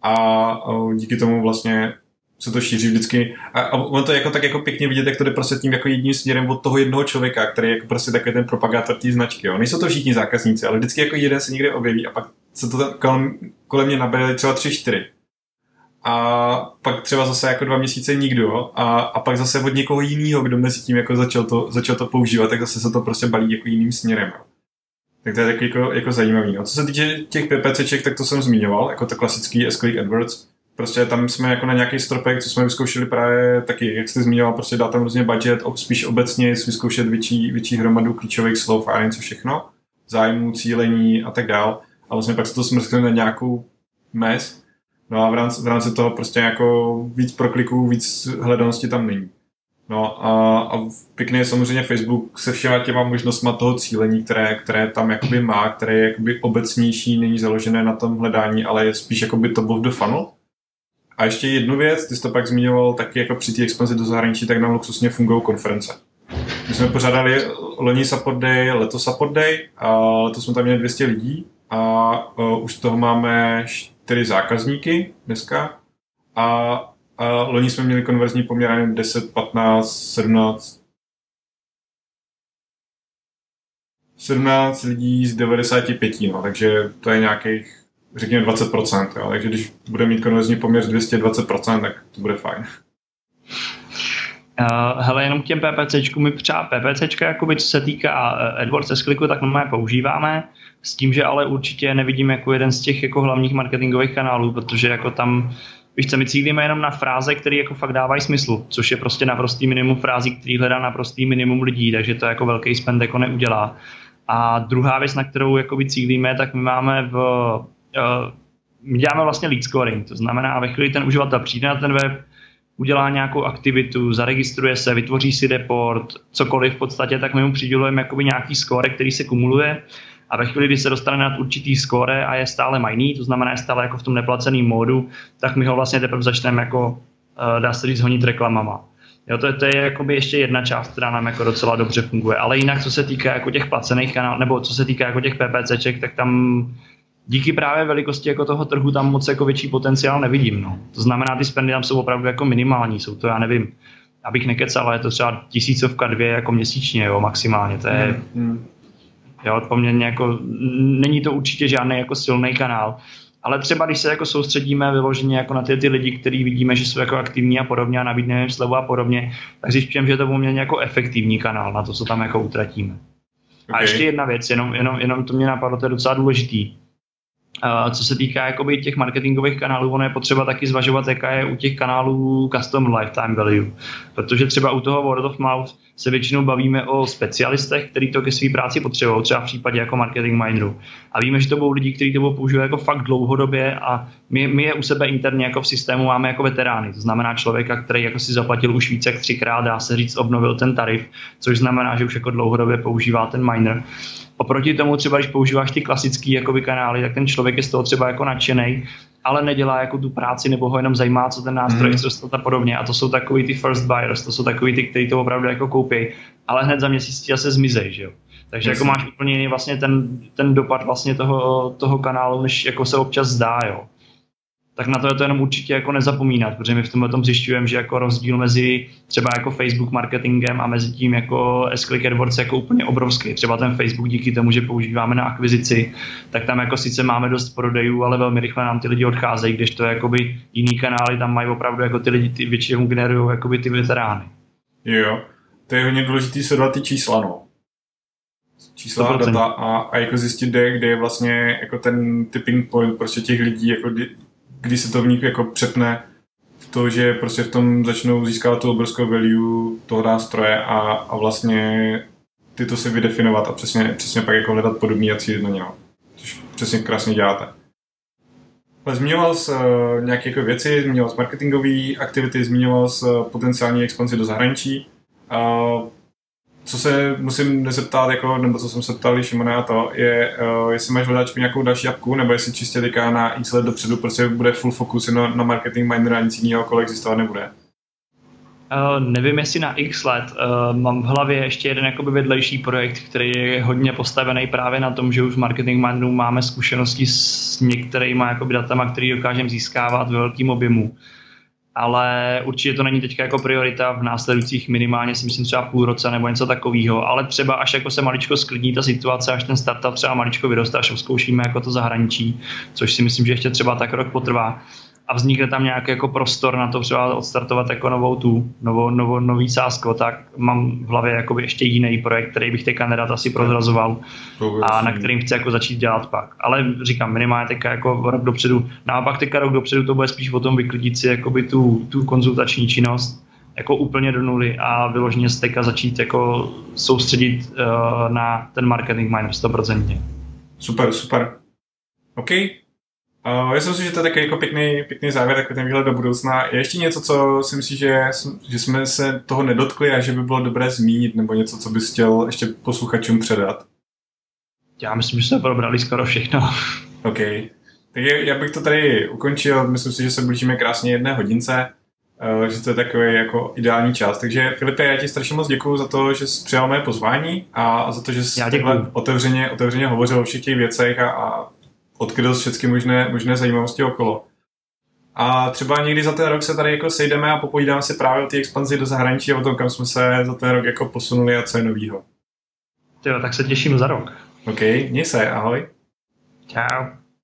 a, a díky tomu vlastně se to šíří vždycky. A, a on to jako tak jako pěkně vidět, jak to jde prostě tím jako jedním směrem od toho jednoho člověka, který je jako prostě takový ten propagátor té značky. Jo. Nejsou to všichni zákazníci, ale vždycky jako jeden se někde objeví a pak se to kolem, kolem mě nabere třeba tři, čtyři. A pak třeba zase jako dva měsíce nikdo a, a pak zase od někoho jinýho, kdo mezi tím jako začal to, začal to používat, tak zase se to prostě balí jako jiným směrem. Jo. Tak to je taky jako, jako zajímavý. No. Co se týče těch PPCček, tak to jsem zmiňoval, jako to klasický S-Click AdWords. Prostě tam jsme jako na nějaký stropek, co jsme vyzkoušeli právě taky, jak jste zmiňoval, prostě dát tam různě budget, spíš obecně vyzkoušet větší, větší hromadu klíčových slov a něco všechno, zájmů, cílení a tak dál. A vlastně pak se to smrskne na nějakou mez. No a v rámci, v rámci toho prostě jako víc prokliků, víc hledanosti tam není. No a, a pěkný je samozřejmě Facebook se všema těma možnostma toho cílení, které, které tam jakoby má, které je jakoby obecnější, není založené na tom hledání, ale je spíš jakoby top of the funnel. A ještě jednu věc, ty jsi to pak zmiňoval taky jako při té expanzi do zahraničí, tak nám luxusně fungují konference. My jsme pořádali loni Support Day, letos Support Day a letos jsme tam měli dvě stě lidí a uh, už toho máme čtyři zákazníky dneska a A loni jsme měli konverzní poměr deset, patnáct, sedmnáct. sedmnáct lidí z devadesát pět, no, takže to je nějakých, řekněme, dvacet procent. Jo, takže když bude mít konverzní poměr dvě stě dvacet procent, tak to bude fajn. Uh, hele, jenom k těm PPCčkům, my třeba PPCčka, jakoby, co se týká AdWords S-Clicku, tak normálně používáme, s tím, že ale určitě nevidím jako jeden z těch jako hlavních marketingových kanálů, protože jako tam, víš co, my cílíme jenom na fráze, které jako fakt dávají smysl, což je prostě naprostý minimum frází, který hledá naprostý minimum lidí, takže to jako velký spend jako neudělá. A druhá věc, na kterou jakoby cílíme, tak my máme v... Uh, my děláme vlastně lead scoring, to znamená, ve chvíli ten uživatel přijde na ten web, udělá nějakou aktivitu, zaregistruje se, vytvoří si report, cokoliv v podstatě, tak my mu přidělujeme jakoby nějaký skóre, který se kumuluje, a ve chvíli, kdy se dostane nad určitý skóre a je stále majný, to znamená je stále jako v tom neplaceném módu, tak my ho vlastně teprve začneme jako, dá se říct, honit reklamama. Jo, to je, to je jakoby ještě jedna část, která nám jako docela dobře funguje, ale jinak co se týká jako těch placených kanálů, nebo co se týká jako těch PPCček, tak tam díky právě velikosti jako toho trhu tam moc jako větší potenciál nevidím. No. To znamená, ty spendy tam jsou opravdu jako minimální, jsou to, já nevím, abych nekecal, ale je to třeba tisícovka dvě jako měsíčně, jo, maximálně. To je mm. jo, poměrně jako, není to určitě žádný jako silný kanál. Ale třeba když se jako soustředíme vyloženě jako na ty, ty lidi, kteří vidíme, že jsou jako aktivní a podobně a nabídneme slevu a podobně, tak zjišťujeme, že je to poměrně jako efektivní kanál na to, co tam jako utratíme. Okay. A ještě jedna věc, jenom, jenom, jenom to mě napadlo, to je docela důležitý. Uh, co se týká jakoby těch marketingových kanálů, ono je potřeba taky zvažovat, jaká je u těch kanálů custom lifetime value. Protože třeba u toho word of mouth se většinou bavíme o specialistech, kteří to ke své práci potřebují, třeba v případě jako Marketing Mineru. A víme, že to budou lidi, kteří to budou používat jako fakt dlouhodobě, a my, my je u sebe interně jako v systému máme jako veterány. To znamená člověka, který jako si zaplatil už více jak třikrát, dá se říct, obnovil ten tarif, což znamená, že už jako dlouhodobě používá ten miner. Oproti tomu třeba, když používáš ty klasický jakoby kanály, tak ten člověk je z toho třeba jako nadšenej, ale nedělá jako tu práci, nebo ho jenom zajímá, co ten nástroj chce dostat a podobně. A to jsou takový ty first buyers, to jsou takový ty, kteří to opravdu jako koupí, ale hned za měsíc se zmizej, že jo. Takže yes. Jako máš úplně jiný vlastně ten, ten dopad vlastně toho, toho kanálu, než jako se občas zdá, jo. Tak na to je to jenom určitě jako nezapomínat, protože my v tomhle tom zjišťujeme, že jako rozdíl mezi třeba jako Facebook marketingem a mezi tím jako S-Click AdWords je jako úplně obrovský. Třeba ten Facebook díky tomu, že používáme na akvizici, tak tam jako sice máme dost prodejů, ale velmi rychle nám ty lidi odcházejí, kdežto jakoby jiný kanály tam mají opravdu jako ty lidi, ty většinou generují jakoby ty veterány. Jo, to je hodně důležitý sledovat ty čísla, no. Čísla a data a, a jako zjistit, kde je vlastně jako ten tipping point prostě těch lidí, jako kdy se to v nich jako přepne v to, že prostě v tom začnou získat tu obrovskou value toho nástroje a, a vlastně ty to si vydefinovat a přesně, přesně pak jako hledat podobný a cílit na něho, což přesně krásně děláte. Ale zmiňoval jsi uh, nějaké jako věci, zmiňoval jsi marketingové aktivity, zmiňoval jsi uh, potenciální expanzi do zahraničí. Uh, co se musím zeptat, jako, nebo co jsem se ptal Šimona, to je, uh, jestli máš hledáčku nějakou další apku, nebo jestli čistě teďka na x let dopředu prostě bude full focus na, na Marketing Miner a nic jiného kolik existovat nebude. Uh, nevím, jestli na x let. Uh, mám v hlavě ještě jeden jakoby vedlejší projekt, který je hodně postavený právě na tom, že už v Marketing Mineru máme zkušenosti s některýma jakoby datama, který dokážeme získávat ve velkým objemu. Ale určitě to není teďka jako priorita v následujících minimálně, si myslím třeba půl roce nebo něco takového, ale třeba až jako se maličko sklidní ta situace, až ten startup třeba maličko vyroste, až zkoušíme jako to zahraničí, což si myslím, že ještě třeba tak rok potrvá a vznikne tam nějaký jako prostor na to třeba odstartovat jako novou tu, novou, novou, nový sásko, tak mám v hlavě jakoby ještě jiný projekt, který bych teďka nerad asi prozrazoval a na kterým chci jako začít dělat pak. Ale říkám, minimálně teďka jako rok dopředu, naopak teďka rok dopředu to bude spíš o tom vyklidit si jakoby tu, tu konzultační činnost jako úplně do nuly a vyloženě se teďka začít jako soustředit uh, na ten Marketing Miner sto procent. Super, super. OK. Uh, já si myslím, že to je takový jako pěkný, pěkný závěr, takový ten výhled do budoucna. Je ještě něco, co si myslím, že, že jsme se toho nedotkli a že by bylo dobré zmínit, nebo něco, co bys chtěl ještě posluchačům předat? Já myslím, že jsme probrali skoro všechno. OK. Tak já bych to tady ukončil. Myslím si, že se blížíme krásně jedné hodince, uh, že to je takový jako ideální čas. Takže Filipe, já ti strašně moc děkuju za to, že jsi přijal moje pozvání a za to, že jsi takhle otevřeně, otevřeně hovořil o všech těch věcech a, a odkryl všechny možné, možné zajímavosti okolo. A třeba někdy za ten rok se tady jako sejdeme a popovídáme si právě o té expanzi do zahraničí a o tom, kam jsme se za ten rok jako posunuli a co je novýho. Tyjo, tak se těším za rok. OK, měj se, ahoj. Čau.